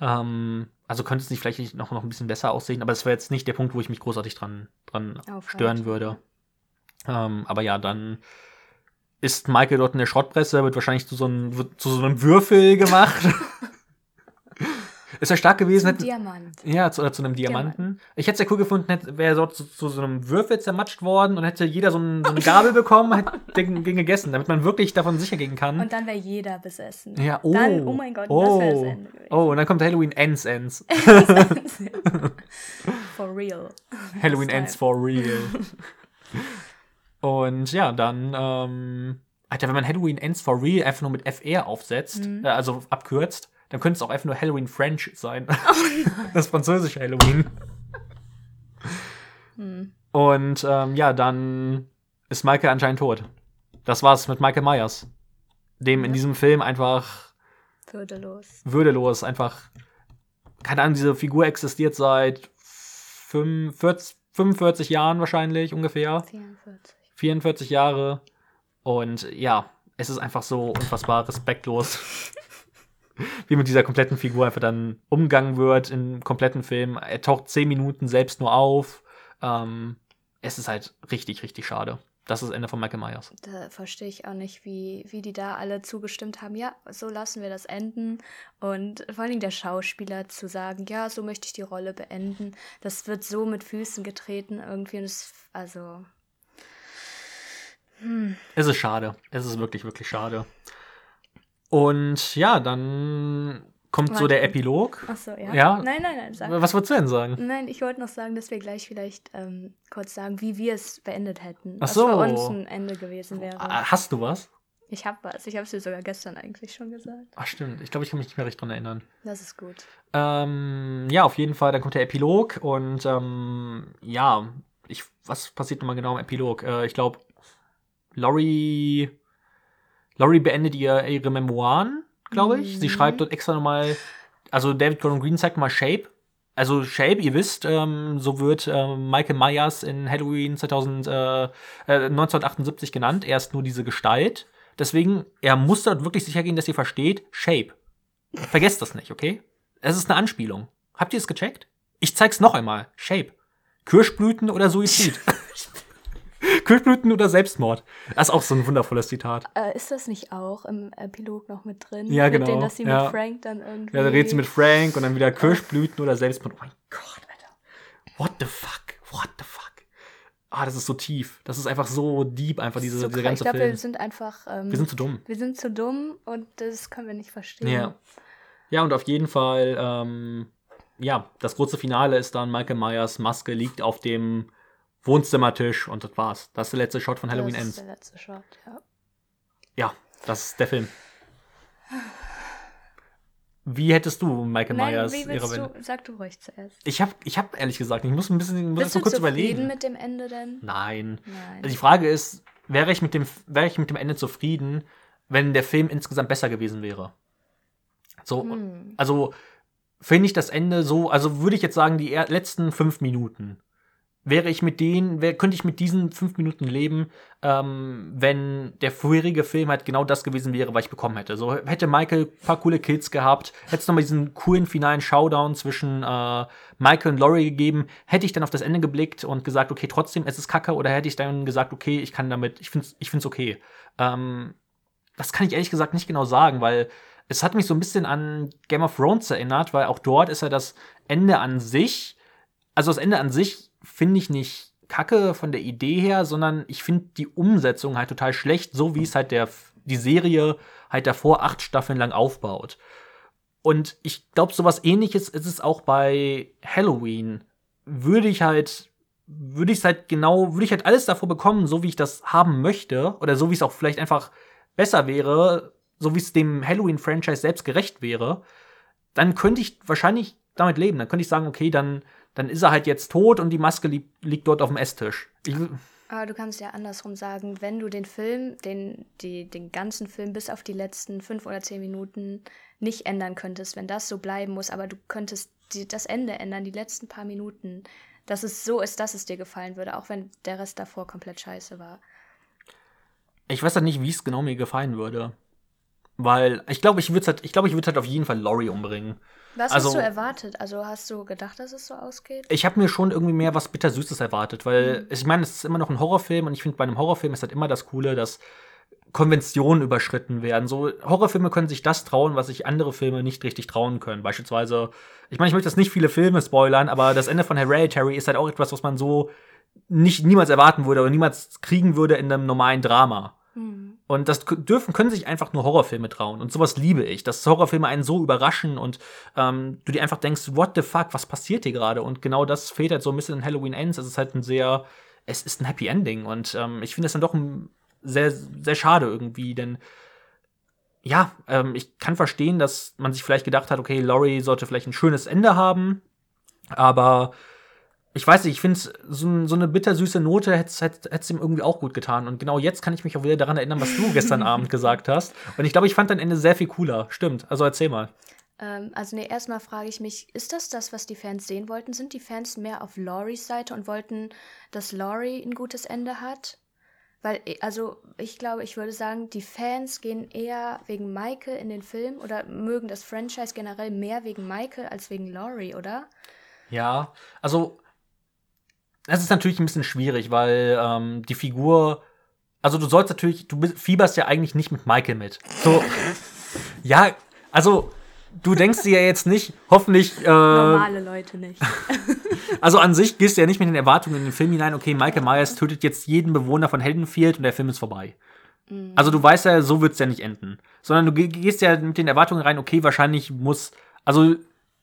Ähm, also könnte es nicht vielleicht noch, noch ein bisschen besser aussehen, aber das wäre jetzt nicht der Punkt, wo ich mich großartig dran, dran stören würde. Ähm, aber ja, dann ist Michael dort in der Schrottpresse, wird wahrscheinlich zu so einem, zu so einem Würfel gemacht. Ist er stark gewesen? Ein Diamant. Ja, zu, oder zu einem Diamanten. Diamant. Ich hätte es ja cool gefunden, wäre dort zu, zu so einem Würfel zermatscht worden und hätte jeder so, ein, so eine Gabel bekommen, hätte den, den gegessen, damit man wirklich davon sicher gehen kann. Und dann wäre jeder besessen. Ja, oh. Dann, oh mein Gott, oh, das wäre das Ende gewesen. Oh, und dann kommt Halloween Ends, Ends. For real. Halloween Ends for real. Und ja, dann, ähm, Alter, wenn man Halloween Ends for real einfach nur mit F R aufsetzt, mhm. äh, also abkürzt, Dann könnte es auch einfach nur Halloween French sein. Das französische Halloween. Hm. Und ähm, ja, dann ist Michael anscheinend tot. Das war's mit Michael Myers. Dem ja. in diesem Film einfach würdelos. Würdelos, einfach, keine Ahnung, diese Figur existiert seit fünfundvierzig Jahren wahrscheinlich ungefähr. vierundvierzig vierundvierzig Jahre. Und ja, es ist einfach so unfassbar respektlos, wie mit dieser kompletten Figur einfach dann umgegangen wird im kompletten Film. Er taucht zehn Minuten selbst nur auf. Ähm, es ist halt richtig, richtig schade. Das ist das Ende von Michael Myers. Da verstehe ich auch nicht, wie, wie die da alle zugestimmt haben. Ja, so lassen wir das enden. Und vor allem der Schauspieler zu sagen, ja, so möchte ich die Rolle beenden. Das wird so mit Füßen getreten irgendwie. Und es, also, hm. Es ist schade. Es ist wirklich, wirklich schade. Und ja, dann kommt Warte. so der Epilog. Ach so, ja. ja. Nein, nein, nein. Sag. Was wolltest du denn sagen? Nein, ich wollte noch sagen, dass wir gleich vielleicht ähm, kurz sagen, wie wir es beendet hätten. Ach so. Was für uns ein Ende gewesen wäre. Hast du was? Ich habe was. Ich habe es dir sogar gestern eigentlich schon gesagt. Ach stimmt. Ich glaube, ich kann mich nicht mehr richtig dran erinnern. Das ist gut. Ähm, ja, auf jeden Fall. Dann kommt der Epilog. Und ähm, ja, ich, was passiert nochmal genau im Epilog? Äh, ich glaube, Laurie, Laurie beendet ihr, ihre Memoiren. Glaube ich. Sie schreibt dort extra nochmal, also David Gordon Green zeigt mal Shape. Also Shape, ihr wisst, ähm, so wird ähm, Michael Myers in Halloween neunzehnhundertachtundsiebzig genannt. Er ist nur diese Gestalt. Deswegen, er muss dort wirklich sicher gehen, dass ihr versteht, Shape. Vergesst das nicht, okay? Es ist eine Anspielung. Habt ihr es gecheckt? Ich zeig's noch einmal. Shape. Kirschblüten oder Suizid. Kirschblüten oder Selbstmord. Das ist auch so ein wundervolles Zitat. Äh, ist das nicht auch im Epilog noch mit drin? Ja, genau. Mit denen, dass sie ja. mit Frank dann irgendwie... Ja, dann redet sie mit Frank und dann wieder Kirschblüten oder Selbstmord. Oh mein Gott, Alter. What the fuck? What the fuck? Ah, das ist so tief. Das ist einfach so deep, einfach diese, so diese ganze Film. Ich glaube, wir sind einfach... Ähm, wir sind zu dumm. Wir sind zu dumm und das können wir nicht verstehen. Ja, ja und auf jeden Fall, ähm, ja, das große Finale ist dann, Michael Myers Maske liegt auf dem Wohnzimmertisch und das war's. Das ist der letzte Shot von Halloween Ends. Das ist der letzte Shot, ja. Ja, das ist der Film. Wie hättest du Michael Nein, Myers... Wie willst ihre du, sag du ruhig zuerst. Ich hab, ich hab ehrlich gesagt, ich muss ein bisschen muss Bist das mal kurz überlegen. Bist du zufrieden mit dem Ende denn? Nein. Nein. Also die Frage ist, wäre ich, mit dem, wäre ich mit dem Ende zufrieden, wenn der Film insgesamt besser gewesen wäre? So, hm. Also finde ich das Ende so... Also würde ich jetzt sagen, die letzten fünf Minuten... Wäre ich mit denen, wär, könnte ich mit diesen fünf Minuten leben, ähm, wenn der vorherige Film halt genau das gewesen wäre, was ich bekommen hätte. So hätte Michael ein paar coole Kills gehabt, hätte es nochmal diesen coolen finalen Showdown zwischen äh, Michael und Laurie gegeben, hätte ich dann auf das Ende geblickt und gesagt, okay, trotzdem, es ist Kacke, oder hätte ich dann gesagt, okay, ich kann damit, ich find's, ich find's okay. Ähm, das kann ich ehrlich gesagt nicht genau sagen, weil es hat mich so ein bisschen an Game of Thrones erinnert, weil auch dort ist ja das Ende an sich, also das Ende an sich, finde ich nicht kacke von der Idee her, sondern ich finde die Umsetzung halt total schlecht, so wie es halt der, die Serie halt davor acht Staffeln lang aufbaut. Und ich glaube, sowas Ähnliches ist es auch bei Halloween. Würde ich halt, würde ich es halt genau, würde ich halt alles davor bekommen, so wie ich das haben möchte, oder so wie es auch vielleicht einfach besser wäre, so wie es dem Halloween-Franchise selbst gerecht wäre, dann könnte ich wahrscheinlich damit leben. Dann könnte ich sagen, okay, dann Dann ist er halt jetzt tot und die Maske li- liegt dort auf dem Esstisch. Ich Aber du kannst ja andersrum sagen, wenn du den Film, den, die, den ganzen Film bis auf die letzten fünf oder zehn Minuten nicht ändern könntest, wenn das so bleiben muss, aber du könntest die, das Ende ändern, die letzten paar Minuten, dass es so ist, dass es dir gefallen würde, auch wenn der Rest davor komplett scheiße war. Ich weiß halt nicht, wie es genau mir gefallen würde. Weil ich glaube, ich würde es halt, ich glaube, ich würde halt auf jeden Fall Laurie umbringen. Was also, hast du erwartet? Also hast du gedacht, dass es so ausgeht? Ich habe mir schon irgendwie mehr was Bittersüßes erwartet, weil mhm. ich meine, es ist immer noch ein Horrorfilm und ich finde, bei einem Horrorfilm ist halt immer das Coole, dass Konventionen überschritten werden. So Horrorfilme können sich das trauen, was sich andere Filme nicht richtig trauen können. Beispielsweise, ich meine, ich möchte jetzt nicht viele Filme spoilern, aber das Ende von Hereditary ist halt auch etwas, was man so nicht niemals erwarten würde oder niemals kriegen würde in einem normalen Drama. Und das dürfen, können sich einfach nur Horrorfilme trauen. Und sowas liebe ich, dass Horrorfilme einen so überraschen und ähm, du dir einfach denkst, what the fuck, was passiert hier gerade? Und genau das fehlt halt so ein bisschen in Halloween Ends. Es ist halt ein sehr, es ist ein Happy Ending. Und ähm, ich finde das dann doch ein, sehr, sehr schade irgendwie, denn ja, ähm, ich kann verstehen, dass man sich vielleicht gedacht hat, okay, Laurie sollte vielleicht ein schönes Ende haben, aber ich weiß nicht, ich finde, so, so eine bittersüße Note hätte es ihm irgendwie auch gut getan. Und genau jetzt kann ich mich auch wieder daran erinnern, was du gestern Abend gesagt hast. Und ich glaube, ich fand dein Ende sehr viel cooler. Stimmt, also erzähl mal. Ähm, also nee, erstmal frage ich mich, ist das das, was die Fans sehen wollten? Sind die Fans mehr auf Lauries Seite und wollten, dass Laurie ein gutes Ende hat? Weil, also ich glaube, ich würde sagen, die Fans gehen eher wegen Michael in den Film oder mögen das Franchise generell mehr wegen Michael als wegen Laurie, oder? Ja, also es ist natürlich ein bisschen schwierig, weil ähm, die Figur, also du sollst natürlich, du fieberst ja eigentlich nicht mit Michael mit. So, ja, also du denkst dir ja jetzt nicht, hoffentlich äh, normale Leute nicht. Also an sich gehst du ja nicht mit den Erwartungen in den Film hinein, okay, Michael Myers tötet jetzt jeden Bewohner von Haddonfield und der Film ist vorbei. Mhm. Also du weißt ja, so wird's ja nicht enden. Sondern du gehst ja mit den Erwartungen rein, okay, wahrscheinlich muss, also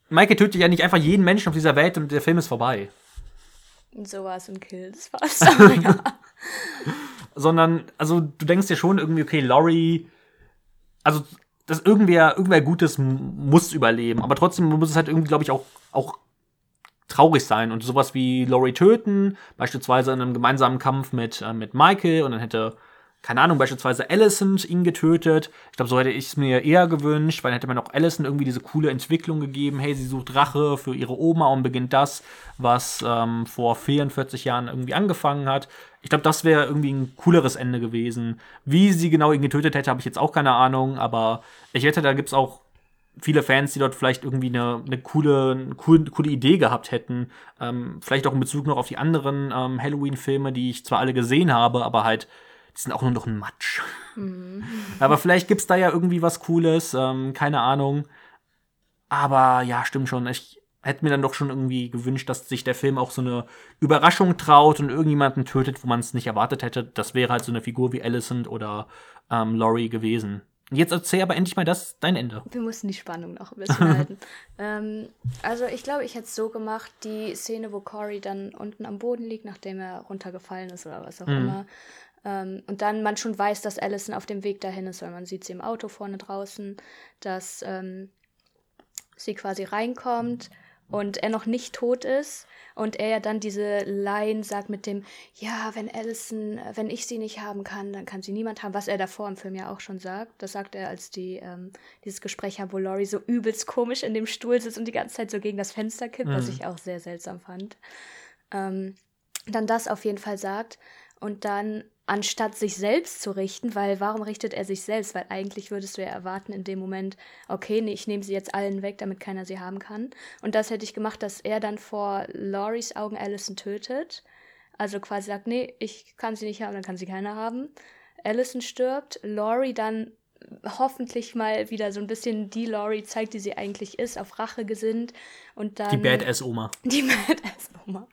Michael tötet ja nicht einfach jeden Menschen auf dieser Welt und der Film ist vorbei. So war es in Kills, war es aber, ja. Sondern, also du denkst dir schon irgendwie, okay, Laurie, also das irgendwer, irgendwer Gutes muss überleben, aber trotzdem muss es halt irgendwie, glaube ich, auch, auch traurig sein und sowas wie Laurie töten, beispielsweise in einem gemeinsamen Kampf mit, äh, mit Michael und dann hätte, keine Ahnung, beispielsweise Allyson ihn getötet. Ich glaube, so hätte ich es mir eher gewünscht, weil dann hätte man auch Allyson irgendwie diese coole Entwicklung gegeben. Hey, sie sucht Rache für ihre Oma und beginnt das, was ähm, vor vierundvierzig Jahren irgendwie angefangen hat. Ich glaube, das wäre irgendwie ein cooleres Ende gewesen. Wie sie genau ihn getötet hätte, habe ich jetzt auch keine Ahnung, aber ich wette, da gibt es auch viele Fans, die dort vielleicht irgendwie eine, eine, coole, eine coole, coole Idee gehabt hätten. Ähm, vielleicht auch in Bezug noch auf die anderen ähm, Halloween-Filme, die ich zwar alle gesehen habe, aber halt die sind auch nur noch ein Matsch. Mhm. Aber vielleicht gibt's da ja irgendwie was Cooles, ähm, keine Ahnung. Aber ja, stimmt schon. Ich hätte mir dann doch schon irgendwie gewünscht, dass sich der Film auch so eine Überraschung traut und irgendjemanden tötet, wo man es nicht erwartet hätte. Das wäre halt so eine Figur wie Allyson oder ähm, Laurie gewesen. Jetzt erzähl aber endlich mal das, dein Ende. Wir mussten die Spannung noch ein bisschen halten. Ähm, also ich glaube, ich hätte es so gemacht, die Szene, wo Corey dann unten am Boden liegt, nachdem er runtergefallen ist oder was auch mhm. immer. Um, und dann man schon weiß, dass Allyson auf dem Weg dahin ist, weil man sieht sie im Auto vorne draußen, dass um, sie quasi reinkommt und er noch nicht tot ist und er ja dann diese Line sagt mit dem, ja, wenn Allyson, wenn ich sie nicht haben kann, dann kann sie niemand haben, was er davor im Film ja auch schon sagt. Das sagt er, als die um, dieses Gespräch haben, wo Laurie so übelst komisch in dem Stuhl sitzt und die ganze Zeit so gegen das Fenster kippt, mhm. was ich auch sehr seltsam fand. Um, dann das auf jeden Fall sagt und dann anstatt sich selbst zu richten, weil warum richtet er sich selbst? Weil eigentlich würdest du ja erwarten in dem Moment, okay, nee, ich nehme sie jetzt allen weg, damit keiner sie haben kann. Und das hätte ich gemacht, dass er dann vor Lauries Augen Allyson tötet. Also quasi sagt, nee, ich kann sie nicht haben, dann kann sie keiner haben. Allyson stirbt, Laurie dann hoffentlich mal wieder so ein bisschen die Laurie zeigt, die sie eigentlich ist, auf Rache gesinnt. Und dann die Badass-Oma. Die Badass-Oma.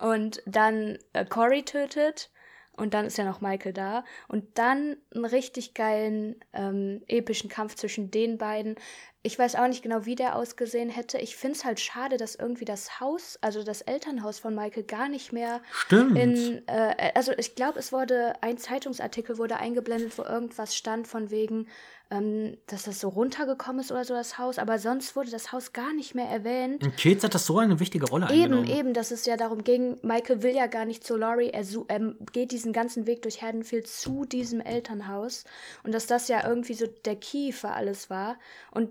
Und dann äh, Corey tötet. Und dann ist ja noch Michael da. Und dann einen richtig geilen, ähm, epischen Kampf zwischen den beiden. Ich weiß auch nicht genau, wie der ausgesehen hätte. Ich finde es halt schade, dass irgendwie das Haus, also das Elternhaus von Michael gar nicht mehr Stimmt. in, äh, also ich glaube, es wurde, ein Zeitungsartikel wurde eingeblendet, wo irgendwas stand von wegen, ähm, dass das so runtergekommen ist oder so, das Haus. Aber sonst wurde das Haus gar nicht mehr erwähnt. In Kids hat das so eine wichtige Rolle eingenommen. Eben, eben, dass es ja darum ging, Michael will ja gar nicht zu Laurie, er, er geht diesen ganzen Weg durch Haddonfield zu diesem Elternhaus. Und dass das ja irgendwie so der Key für alles war. Und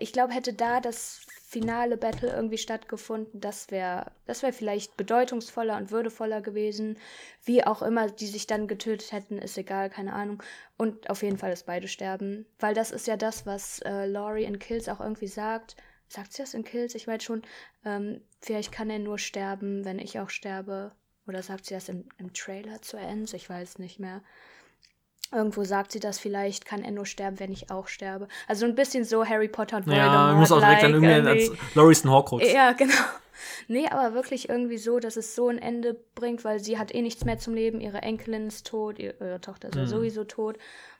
ich glaube, hätte da das finale Battle irgendwie stattgefunden, das wäre das wär vielleicht bedeutungsvoller und würdevoller gewesen. Wie auch immer die sich dann getötet hätten, ist egal, keine Ahnung. Und auf jeden Fall, dass beide sterben. Weil das ist ja das, was äh, Laurie in Kills auch irgendwie sagt. Sagt sie das in Kills? Ich meine schon, ähm, vielleicht kann er nur sterben, wenn ich auch sterbe. Oder sagt sie das im, im Trailer zu Ends? Ich weiß nicht mehr. Irgendwo sagt sie das, vielleicht kann er nur sterben, wenn ich auch sterbe. Also ein bisschen so Harry Potter und Voldemort. Ja, muss auch direkt like, dann irgendwie als Laurie's ein Horcrux. Ja, genau. Nee, aber wirklich irgendwie so, dass es so ein Ende bringt, weil sie hat eh nichts mehr zum Leben, ihre Enkelin ist tot, ihre Tochter ist mhm. sowieso tot.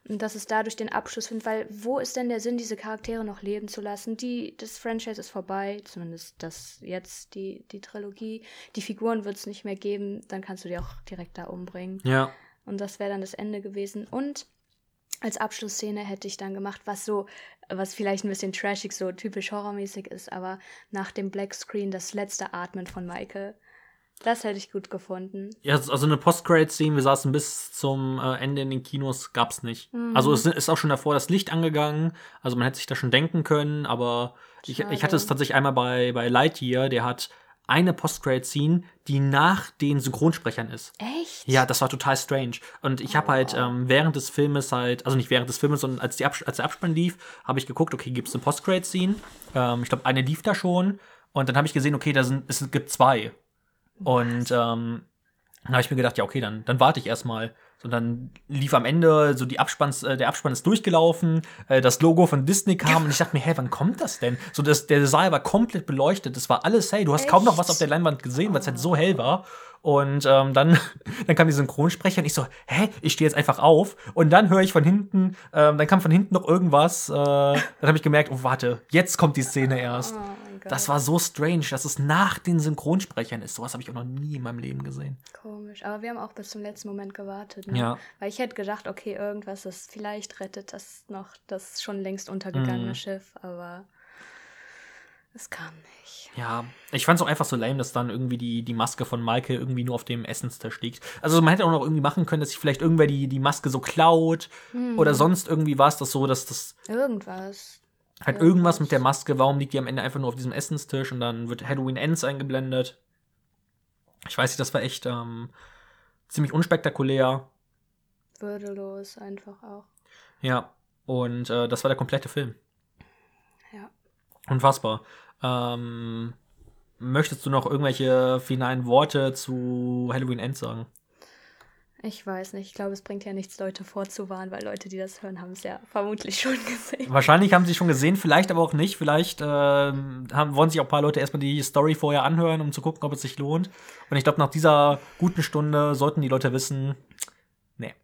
Und dass es dadurch den Abschluss findet, weil wo ist denn der Sinn, diese Charaktere noch leben zu lassen? Die, das Franchise ist vorbei, zumindest das jetzt, die, die Trilogie. Die Figuren wird es nicht mehr geben, dann kannst du die auch direkt da umbringen. Ja. Und das wäre dann das Ende gewesen. Und als Abschlussszene hätte ich dann gemacht, was so, was vielleicht ein bisschen trashig, so typisch horrormäßig ist, aber nach dem Black Screen das letzte Atmen von Michael. Das hätte ich gut gefunden. Ja, also eine Post-Credit-Szene, wir saßen bis zum Ende in den Kinos, gab's nicht. Mhm. Also es ist auch schon davor das Licht angegangen, also man hätte sich das schon denken können, aber ich, ich hatte es tatsächlich einmal bei, bei Lightyear, der hat eine Post-Credit-Scene, die nach den Synchronsprechern ist. Echt? Ja, das war total strange. Und ich habe oh, halt ähm, während des Filmes halt, also nicht während des Filmes, sondern als, die Abs- als der Abspann lief, habe ich geguckt, okay, gibt's eine Post-Credit-Scene? Ähm, ich glaube, eine lief da schon. Und dann habe ich gesehen, okay, da sind, es gibt zwei. Und ähm, dann habe ich mir gedacht, ja, okay, dann, dann warte ich erstmal. Und dann lief am Ende so die Abspanns, äh, der Abspann ist durchgelaufen, äh, das Logo von Disney kam und ich dachte mir, hä, wann kommt das denn? So, das, der Saal war komplett beleuchtet, das war alles hell, du hast Echt? kaum noch was auf der Leinwand gesehen, weil es halt so hell war. Und ähm, dann, dann kam die Synchronsprecher und ich so, hä, ich stehe jetzt einfach auf. Und dann höre ich von hinten, ähm, dann kam von hinten noch irgendwas. Äh, dann habe ich gemerkt, oh, warte, jetzt kommt die Szene erst. Oh mein Gott. Das war so strange, dass es nach den Synchronsprechern ist. Sowas habe ich auch noch nie in meinem Leben gesehen. Komisch, aber wir haben auch bis zum letzten Moment gewartet. Ne? Ja. Weil ich hätte gedacht, okay, irgendwas, das vielleicht rettet das noch das schon längst untergegangene mm. Schiff, aber... Es kam nicht. Ja, ich fand's auch einfach so lame, dass dann irgendwie die, die Maske von Michael irgendwie nur auf dem Essenstisch liegt. Also man hätte auch noch irgendwie machen können, dass sich vielleicht irgendwer die, die Maske so klaut hm. oder sonst irgendwie war es das so, dass das... Irgendwas. Halt irgendwas. irgendwas mit der Maske, warum liegt die am Ende einfach nur auf diesem Essenstisch und dann wird Halloween Ends eingeblendet. Ich weiß nicht, das war echt ähm, ziemlich unspektakulär. Würdelos einfach auch. Ja, und äh, das war der komplette Film. Ja. Unfassbar. Ähm, möchtest du noch irgendwelche finalen Worte zu Halloween Ends sagen? Ich weiß nicht. Ich glaube, es bringt ja nichts, Leute vorzuwarnen, weil Leute, die das hören, haben es ja vermutlich schon gesehen. Wahrscheinlich haben sie schon gesehen, vielleicht aber auch nicht. Vielleicht äh, haben, wollen sich auch ein paar Leute erstmal die Story vorher anhören, um zu gucken, ob es sich lohnt. Und ich glaube, nach dieser guten Stunde sollten die Leute wissen, nee.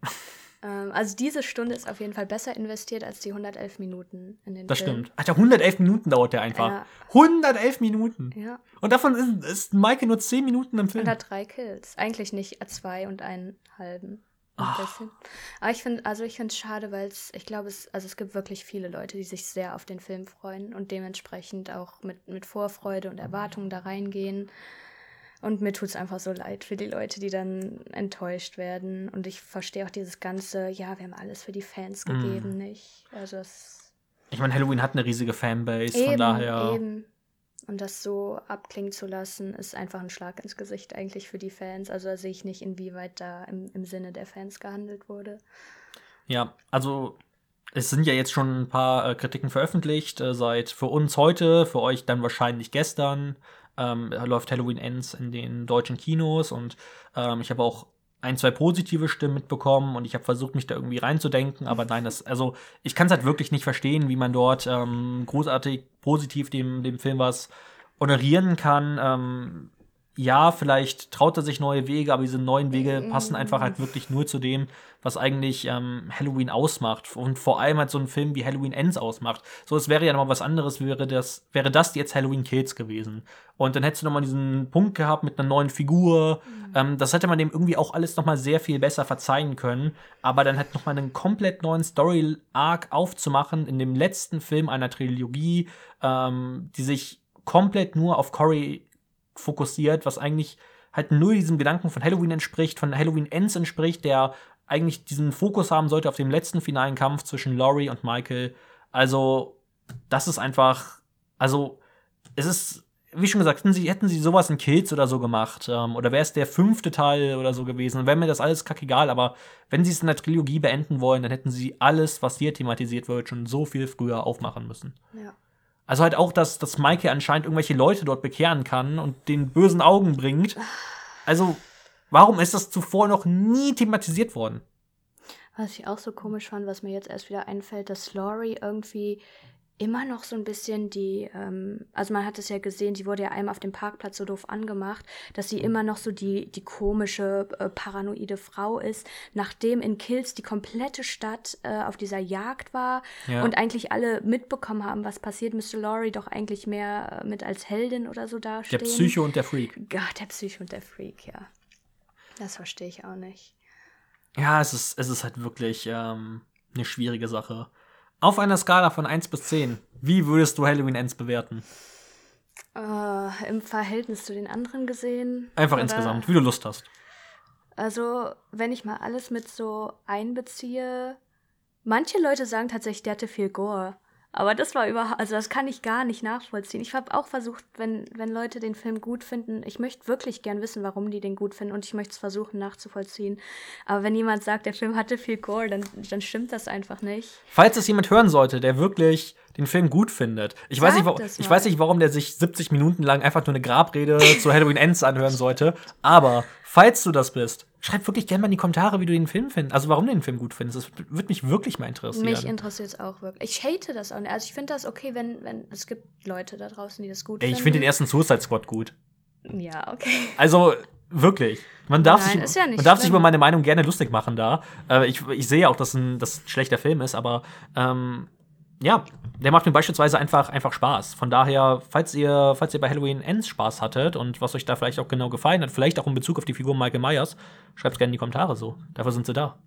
Also diese Stunde ist auf jeden Fall besser investiert als die hundertelf Minuten in den das Film. Das stimmt. Alter, hundertelf Minuten dauert der einfach. Ja. hundertelf Minuten. Ja. Und davon ist, ist Maike nur zehn Minuten im Film. Und hat drei Kills. Eigentlich nicht zwei und einen halben. Ein bisschen. Aber ich finde, also ich finde es schade, weil es, ich glaube, es, also es gibt wirklich viele Leute, die sich sehr auf den Film freuen und dementsprechend auch mit, mit Vorfreude und Erwartungen da reingehen. Und mir tut's einfach so leid für die Leute, die dann enttäuscht werden. Und ich verstehe auch dieses ganze, ja, wir haben alles für die Fans gegeben, mm. nicht? Also das ich meine, Halloween hat eine riesige Fanbase, eben, von daher... Eben. Und das so abklingen zu lassen, ist einfach ein Schlag ins Gesicht eigentlich für die Fans. Also da sehe ich nicht, inwieweit da im, im Sinne der Fans gehandelt wurde. Ja, also... Es sind ja jetzt schon ein paar äh, Kritiken veröffentlicht, äh, seit für uns heute, für euch dann wahrscheinlich gestern. Ähm, läuft Halloween Ends in den deutschen Kinos und ähm, ich habe auch ein, zwei positive Stimmen mitbekommen und ich habe versucht, mich da irgendwie reinzudenken, aber nein, das, also ich kann es halt wirklich nicht verstehen, wie man dort ähm, großartig positiv dem, dem Film was honorieren kann. Ähm, ja, vielleicht traut er sich neue Wege, aber diese neuen Wege passen einfach halt wirklich nur zu dem, was eigentlich ähm, Halloween ausmacht und vor allem halt so ein Film wie Halloween Ends ausmacht. So, es wäre ja nochmal was anderes, wäre das, wäre das jetzt Halloween Kills gewesen. Und dann hättest du nochmal diesen Punkt gehabt mit einer neuen Figur. Mhm. Ähm, das hätte man dem irgendwie auch alles nochmal sehr viel besser verzeihen können, aber dann halt nochmal einen komplett neuen Story-Arc aufzumachen in dem letzten Film einer Trilogie, ähm, die sich komplett nur auf Corey fokussiert, was eigentlich halt nur diesem Gedanken von Halloween entspricht, von Halloween Ends entspricht, der eigentlich diesen Fokus haben sollte auf dem letzten finalen Kampf zwischen Laurie und Michael. Also, das ist einfach, also, es ist, wie schon gesagt, hätten sie, hätten sie sowas in Kills oder so gemacht, ähm, oder wäre es der fünfte Teil oder so gewesen, wäre mir das alles kackegal, aber wenn sie es in der Trilogie beenden wollen, dann hätten sie alles, was hier thematisiert wird, schon so viel früher aufmachen müssen. Ja. Also halt auch, dass, dass Michael anscheinend irgendwelche Leute dort bekehren kann und den bösen Augen bringt. Also, warum ist das zuvor noch nie thematisiert worden? Was ich auch so komisch fand, was mir jetzt erst wieder einfällt, dass Laurie irgendwie immer noch so ein bisschen die, ähm, also man hat es ja gesehen, sie wurde ja einmal auf dem Parkplatz so doof angemacht, dass sie immer noch so die, die komische, äh, paranoide Frau ist, nachdem in Kills die komplette Stadt äh, auf dieser Jagd war ja. und eigentlich alle mitbekommen haben, was passiert, müsste Laurie doch eigentlich mehr äh, mit als Heldin oder so dastehen. Der Psycho und der Freak. Gott, der Psycho und der Freak, ja. Das verstehe ich auch nicht. Ja, es ist, es ist halt wirklich, ähm, eine schwierige Sache. Auf einer Skala von eins bis zehn, wie würdest du Halloween Ends bewerten? Uh, Im Verhältnis zu den anderen gesehen? Einfach oder? Insgesamt, wie du Lust hast. Also, wenn ich mal alles mit so einbeziehe, manche Leute sagen tatsächlich, der hatte viel Gore. Aber das war überhaupt, also das kann ich gar nicht nachvollziehen. Ich habe auch versucht, wenn, wenn Leute den Film gut finden, ich möchte wirklich gern wissen, warum die den gut finden und ich möchte es versuchen nachzuvollziehen. Aber wenn jemand sagt, der Film hatte viel Gore, dann, dann stimmt das einfach nicht. Falls es jemand hören sollte, der wirklich den Film gut findet. Ich weiß, nicht, wa- ich weiß nicht, warum der sich siebzig Minuten lang einfach nur eine Grabrede zu Halloween Ends anhören sollte. Aber falls du das bist, schreib wirklich gerne mal in die Kommentare, wie du den Film findest. Also, warum du den Film gut findest. Das würde mich wirklich mal interessieren. Mich interessiert es auch wirklich. Ich hate das auch nicht. Also, ich finde das okay, wenn, wenn es gibt Leute da draußen, die das gut Ey, finden. Ich finde den ersten Suicide Squad gut. Ja, okay. Also, wirklich. Man darf, Nein, sich, ja man darf sich über meine Meinung gerne lustig machen da. Äh, ich, ich sehe auch, dass ein, dass ein schlechter Film ist, aber ähm, ja, der macht mir beispielsweise einfach, einfach Spaß. Von daher, falls ihr, falls ihr bei Halloween Ends Spaß hattet und was euch da vielleicht auch genau gefallen hat, vielleicht auch in Bezug auf die Figur Michael Myers, schreibt es gerne in die Kommentare so. Dafür sind sie da.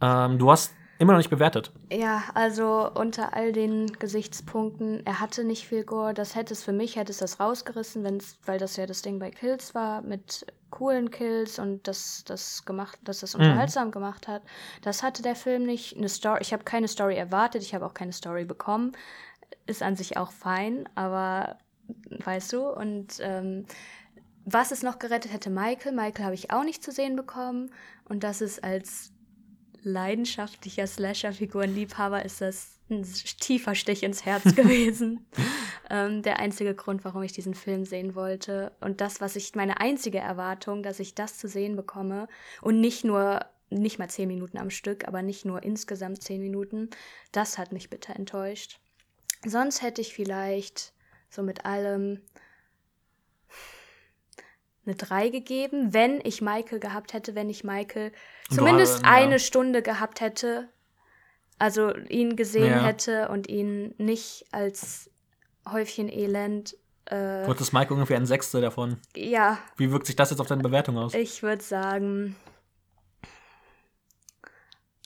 Ja. Ähm, du hast immer noch nicht bewertet. Ja, also unter all den Gesichtspunkten, er hatte nicht viel Gore. Das hätte es für mich, hätte es das rausgerissen, wenn's, weil das ja das Ding bei Kills war, mit coolen Kills und das, das gemacht, dass das unterhaltsam mm. gemacht hat. Das hatte der Film nicht. Eine Story, ich habe keine Story erwartet, ich habe auch keine Story bekommen. Ist an sich auch fein, aber weißt du, und ähm, was es noch gerettet hätte, Michael. Michael habe ich auch nicht zu sehen bekommen. Und das ist als leidenschaftlicher Slasher-Figurenliebhaber ist das ein tiefer Stich ins Herz gewesen. ähm, der einzige Grund, warum ich diesen Film sehen wollte. Und das, was ich, meine einzige Erwartung, dass ich das zu sehen bekomme und nicht nur, nicht mal zehn Minuten am Stück, aber nicht nur insgesamt zehn Minuten, das hat mich bitter enttäuscht. Sonst hätte ich vielleicht so mit allem eine drei gegeben, wenn ich Michael gehabt hätte, wenn ich Michael zumindest Boah, ja. eine Stunde gehabt hätte, also ihn gesehen ja. hätte und ihn nicht als Häufchen Elend. Äh, Wurde das Michael ungefähr ein Sechstel davon? Ja. Wie wirkt sich das jetzt auf deine Bewertung aus? Ich würde sagen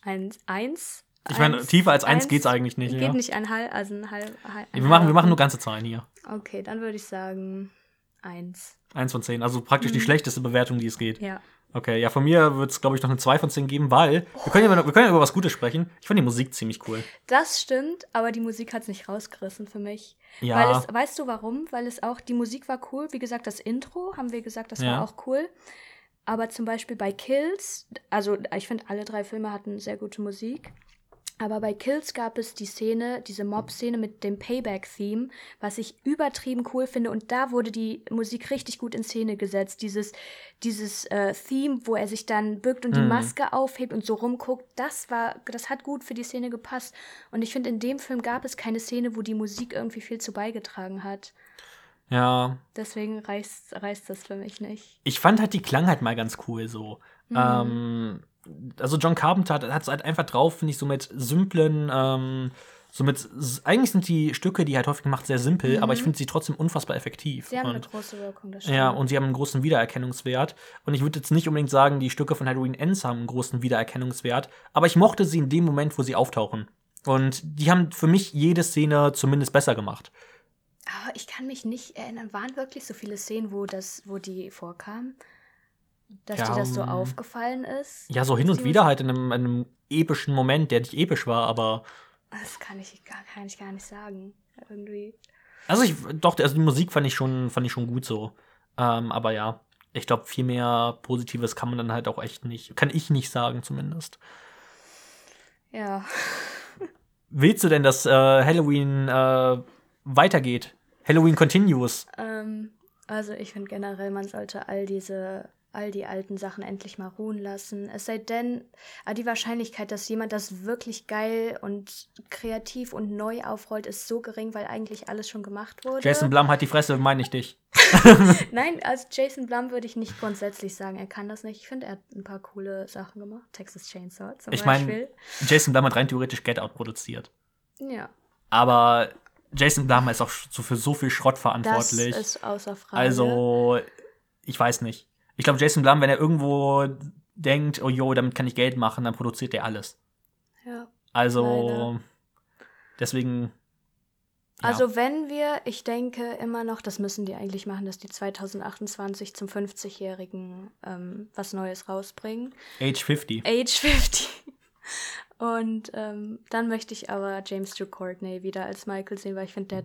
ein Eins. Ich meine, tiefer als eins, eins geht's eigentlich nicht. Geht ja? nicht ein halb, also ein halb. Halb ein wir, machen, wir machen nur ganze Zahlen hier. Okay, dann würde ich sagen eins. Eins von zehn, also praktisch mhm. die schlechteste Bewertung, die es geht. Ja. Okay, ja, von mir wird es, glaube ich, noch eine zwei von zehn geben, weil oh. wir, können ja, wir können ja über was Gutes sprechen. Ich fand die Musik ziemlich cool. Das stimmt, aber die Musik hat es nicht rausgerissen für mich. Ja. Weil es, weißt du warum? Weil es auch, die Musik war cool. Wie gesagt, das Intro, haben wir gesagt, das ja. war auch cool. Aber zum Beispiel bei Kills, also ich finde, alle drei Filme hatten sehr gute Musik. Aber bei Kills gab es die Szene, diese Mob-Szene mit dem Payback-Theme, was ich übertrieben cool finde. Und da wurde die Musik richtig gut in Szene gesetzt. Dieses, dieses äh, Theme, wo er sich dann bückt und mm. die Maske aufhebt und so rumguckt, das war, das hat gut für die Szene gepasst. Und ich finde, in dem Film gab es keine Szene, wo die Musik irgendwie viel zu beigetragen hat. Ja. Deswegen reißt, reißt das für mich nicht. Ich fand halt die Klang halt mal ganz cool so. Mm. Ähm Also John Carpenter hat es halt einfach drauf, finde ich, so mit simplen, ähm, so mit, eigentlich sind die Stücke, die er halt häufig macht, sehr simpel, mhm. aber ich finde sie trotzdem unfassbar effektiv. Sie haben und, eine große Wirkung, das stimmt. Ja, und sie haben einen großen Wiedererkennungswert. Und ich würde jetzt nicht unbedingt sagen, die Stücke von Halloween Ends haben einen großen Wiedererkennungswert, aber ich mochte sie in dem Moment, wo sie auftauchen. Und die haben für mich jede Szene zumindest besser gemacht. Aber ich kann mich nicht erinnern, waren wirklich so viele Szenen, wo, das, wo die vorkamen? Dass ja, dir das so aufgefallen ist? Ja, so hin und wieder halt in einem, in einem epischen Moment, der nicht episch war, aber das kann ich gar, kann ich gar nicht sagen. Irgendwie. Also ich, doch, also die Musik fand ich schon, fand ich schon gut so. Ähm, aber ja, ich glaube, viel mehr Positives kann man dann halt auch echt nicht, kann ich nicht sagen zumindest. Ja. Willst du denn, dass äh, Halloween äh, weitergeht? Halloween continues? Ähm, also ich finde generell, man sollte all diese all die alten Sachen endlich mal ruhen lassen. Es sei denn, die Wahrscheinlichkeit, dass jemand das wirklich geil und kreativ und neu aufrollt, ist so gering, weil eigentlich alles schon gemacht wurde. Jason Blum hat die Fresse, meine ich dich. Nein, als Jason Blum würde ich nicht grundsätzlich sagen, er kann das nicht. Ich finde, er hat ein paar coole Sachen gemacht. Texas Chainsaw zum ich mein, Beispiel. Ich meine, Jason Blum hat rein theoretisch Get Out produziert. Ja. Aber Jason Blum ist auch für so viel Schrott verantwortlich. Das ist außer Frage. Also, ich weiß nicht. Ich glaube, Jason Blum, wenn er irgendwo denkt, oh jo, damit kann ich Geld machen, dann produziert er alles. Also Leider. deswegen. Ja. Also wenn wir, ich denke immer noch, das müssen die eigentlich machen, dass die zwanzig achtundzwanzig zum fünfzigjährigen ähm, was Neues rausbringen. Age fifty. Age fifty. Und ähm, dann möchte ich aber James Drew Courtney wieder als Michael sehen, weil ich finde, der hat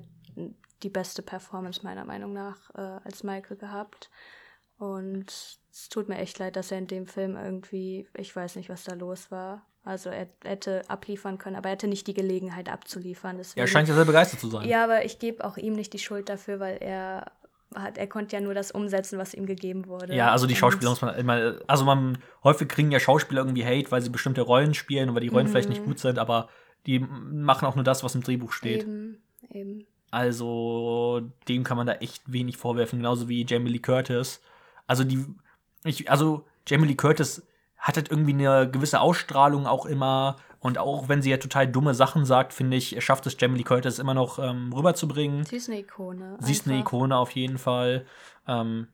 die beste Performance meiner Meinung nach äh, als Michael gehabt. Und es tut mir echt leid, dass er in dem Film irgendwie, ich weiß nicht, was da los war. Also er hätte abliefern können, aber er hätte nicht die Gelegenheit abzuliefern. Deswegen, er scheint ja sehr begeistert zu sein. Ja, aber ich gebe auch ihm nicht die Schuld dafür, weil er hat, er konnte ja nur das umsetzen, was ihm gegeben wurde. Ja, also die Schauspieler muss man immer, also man, häufig kriegen ja Schauspieler irgendwie Hate, weil sie bestimmte Rollen spielen und weil die Rollen mhm. vielleicht nicht gut sind, aber die machen auch nur das, was im Drehbuch steht. Eben, eben. Also dem kann man da echt wenig vorwerfen, genauso wie Jamie Lee Curtis. Also die, ich, also Jamie Lee Curtis hat halt irgendwie eine gewisse Ausstrahlung auch immer. Und auch wenn sie ja total dumme Sachen sagt, finde ich, schafft es Jamie Lee Curtis immer noch ähm, rüberzubringen. Sie ist eine Ikone. Sie ist eine Ikone auf jeden Fall. Ähm,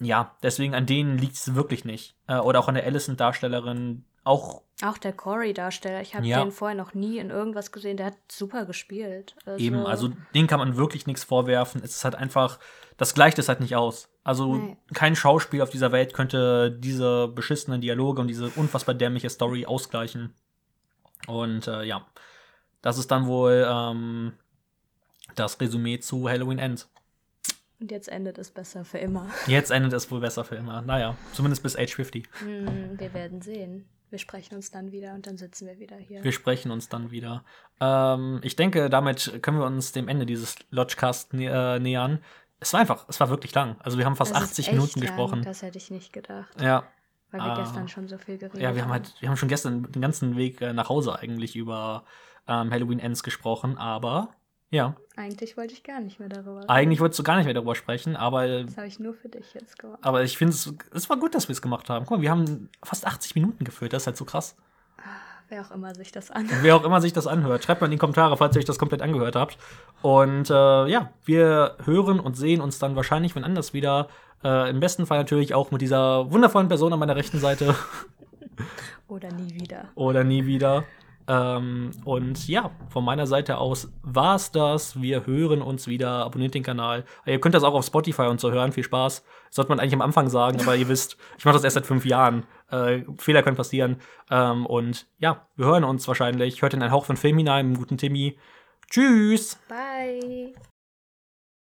ja, deswegen an denen liegt es wirklich nicht. Äh, oder auch an der Allyson-Darstellerin. Auch Auch der Corey-Darsteller. Ich habe ja. den vorher noch nie in irgendwas gesehen. Der hat super gespielt. Also Eben, also denen kann man wirklich nichts vorwerfen. Es ist halt einfach, das gleicht es halt nicht aus. Also nee. kein Schauspiel auf dieser Welt könnte diese beschissenen Dialoge und diese unfassbar dämliche Story ausgleichen. Und äh, ja, das ist dann wohl ähm, das Resümee zu Halloween Ends. Und jetzt endet es besser für immer. Jetzt endet es wohl besser für immer. Naja, zumindest bis Age fifty. Mm, wir werden sehen. Wir sprechen uns dann wieder und dann sitzen wir wieder hier. Wir sprechen uns dann wieder. Ähm, ich denke, damit können wir uns dem Ende dieses Lodgecast nä- äh, nähern. Es war einfach, es war wirklich lang. Also wir haben fast achtzig Minuten lang gesprochen. Das hätte ich nicht gedacht. Ja. Weil wir äh, gestern schon so viel geredet haben. Ja, wir haben halt, wir haben schon gestern den ganzen Weg nach Hause eigentlich über ähm, Halloween Ends gesprochen, aber ja. Eigentlich wollte ich gar nicht mehr darüber sprechen. Eigentlich wolltest du gar nicht mehr darüber sprechen, aber. Das habe ich nur für dich jetzt gemacht. Aber ich finde, es, es war gut, dass wir es gemacht haben. Guck mal, wir haben fast achtzig Minuten geführt, das ist halt so krass. Wer auch immer sich das anhört. Wer auch immer sich das anhört. Schreibt mal in die Kommentare, falls ihr euch das komplett angehört habt. Und äh, ja, wir hören und sehen uns dann wahrscheinlich wann anders wieder. Äh, im besten Fall natürlich auch mit dieser wundervollen Person an meiner rechten Seite. Oder nie wieder. Oder nie wieder. Ähm, und ja, von meiner Seite aus war's das. Wir hören uns wieder. Abonniert den Kanal. Ihr könnt das auch auf Spotify und so hören. Viel Spaß. Das sollte man eigentlich am Anfang sagen, aber ihr wisst, ich mache das erst seit fünf Jahren. Äh, Fehler können passieren. Ähm, und ja, wir hören uns wahrscheinlich. Hört in einen Hauch von Film hinein, einen guten Timmy. Tschüss. Bye.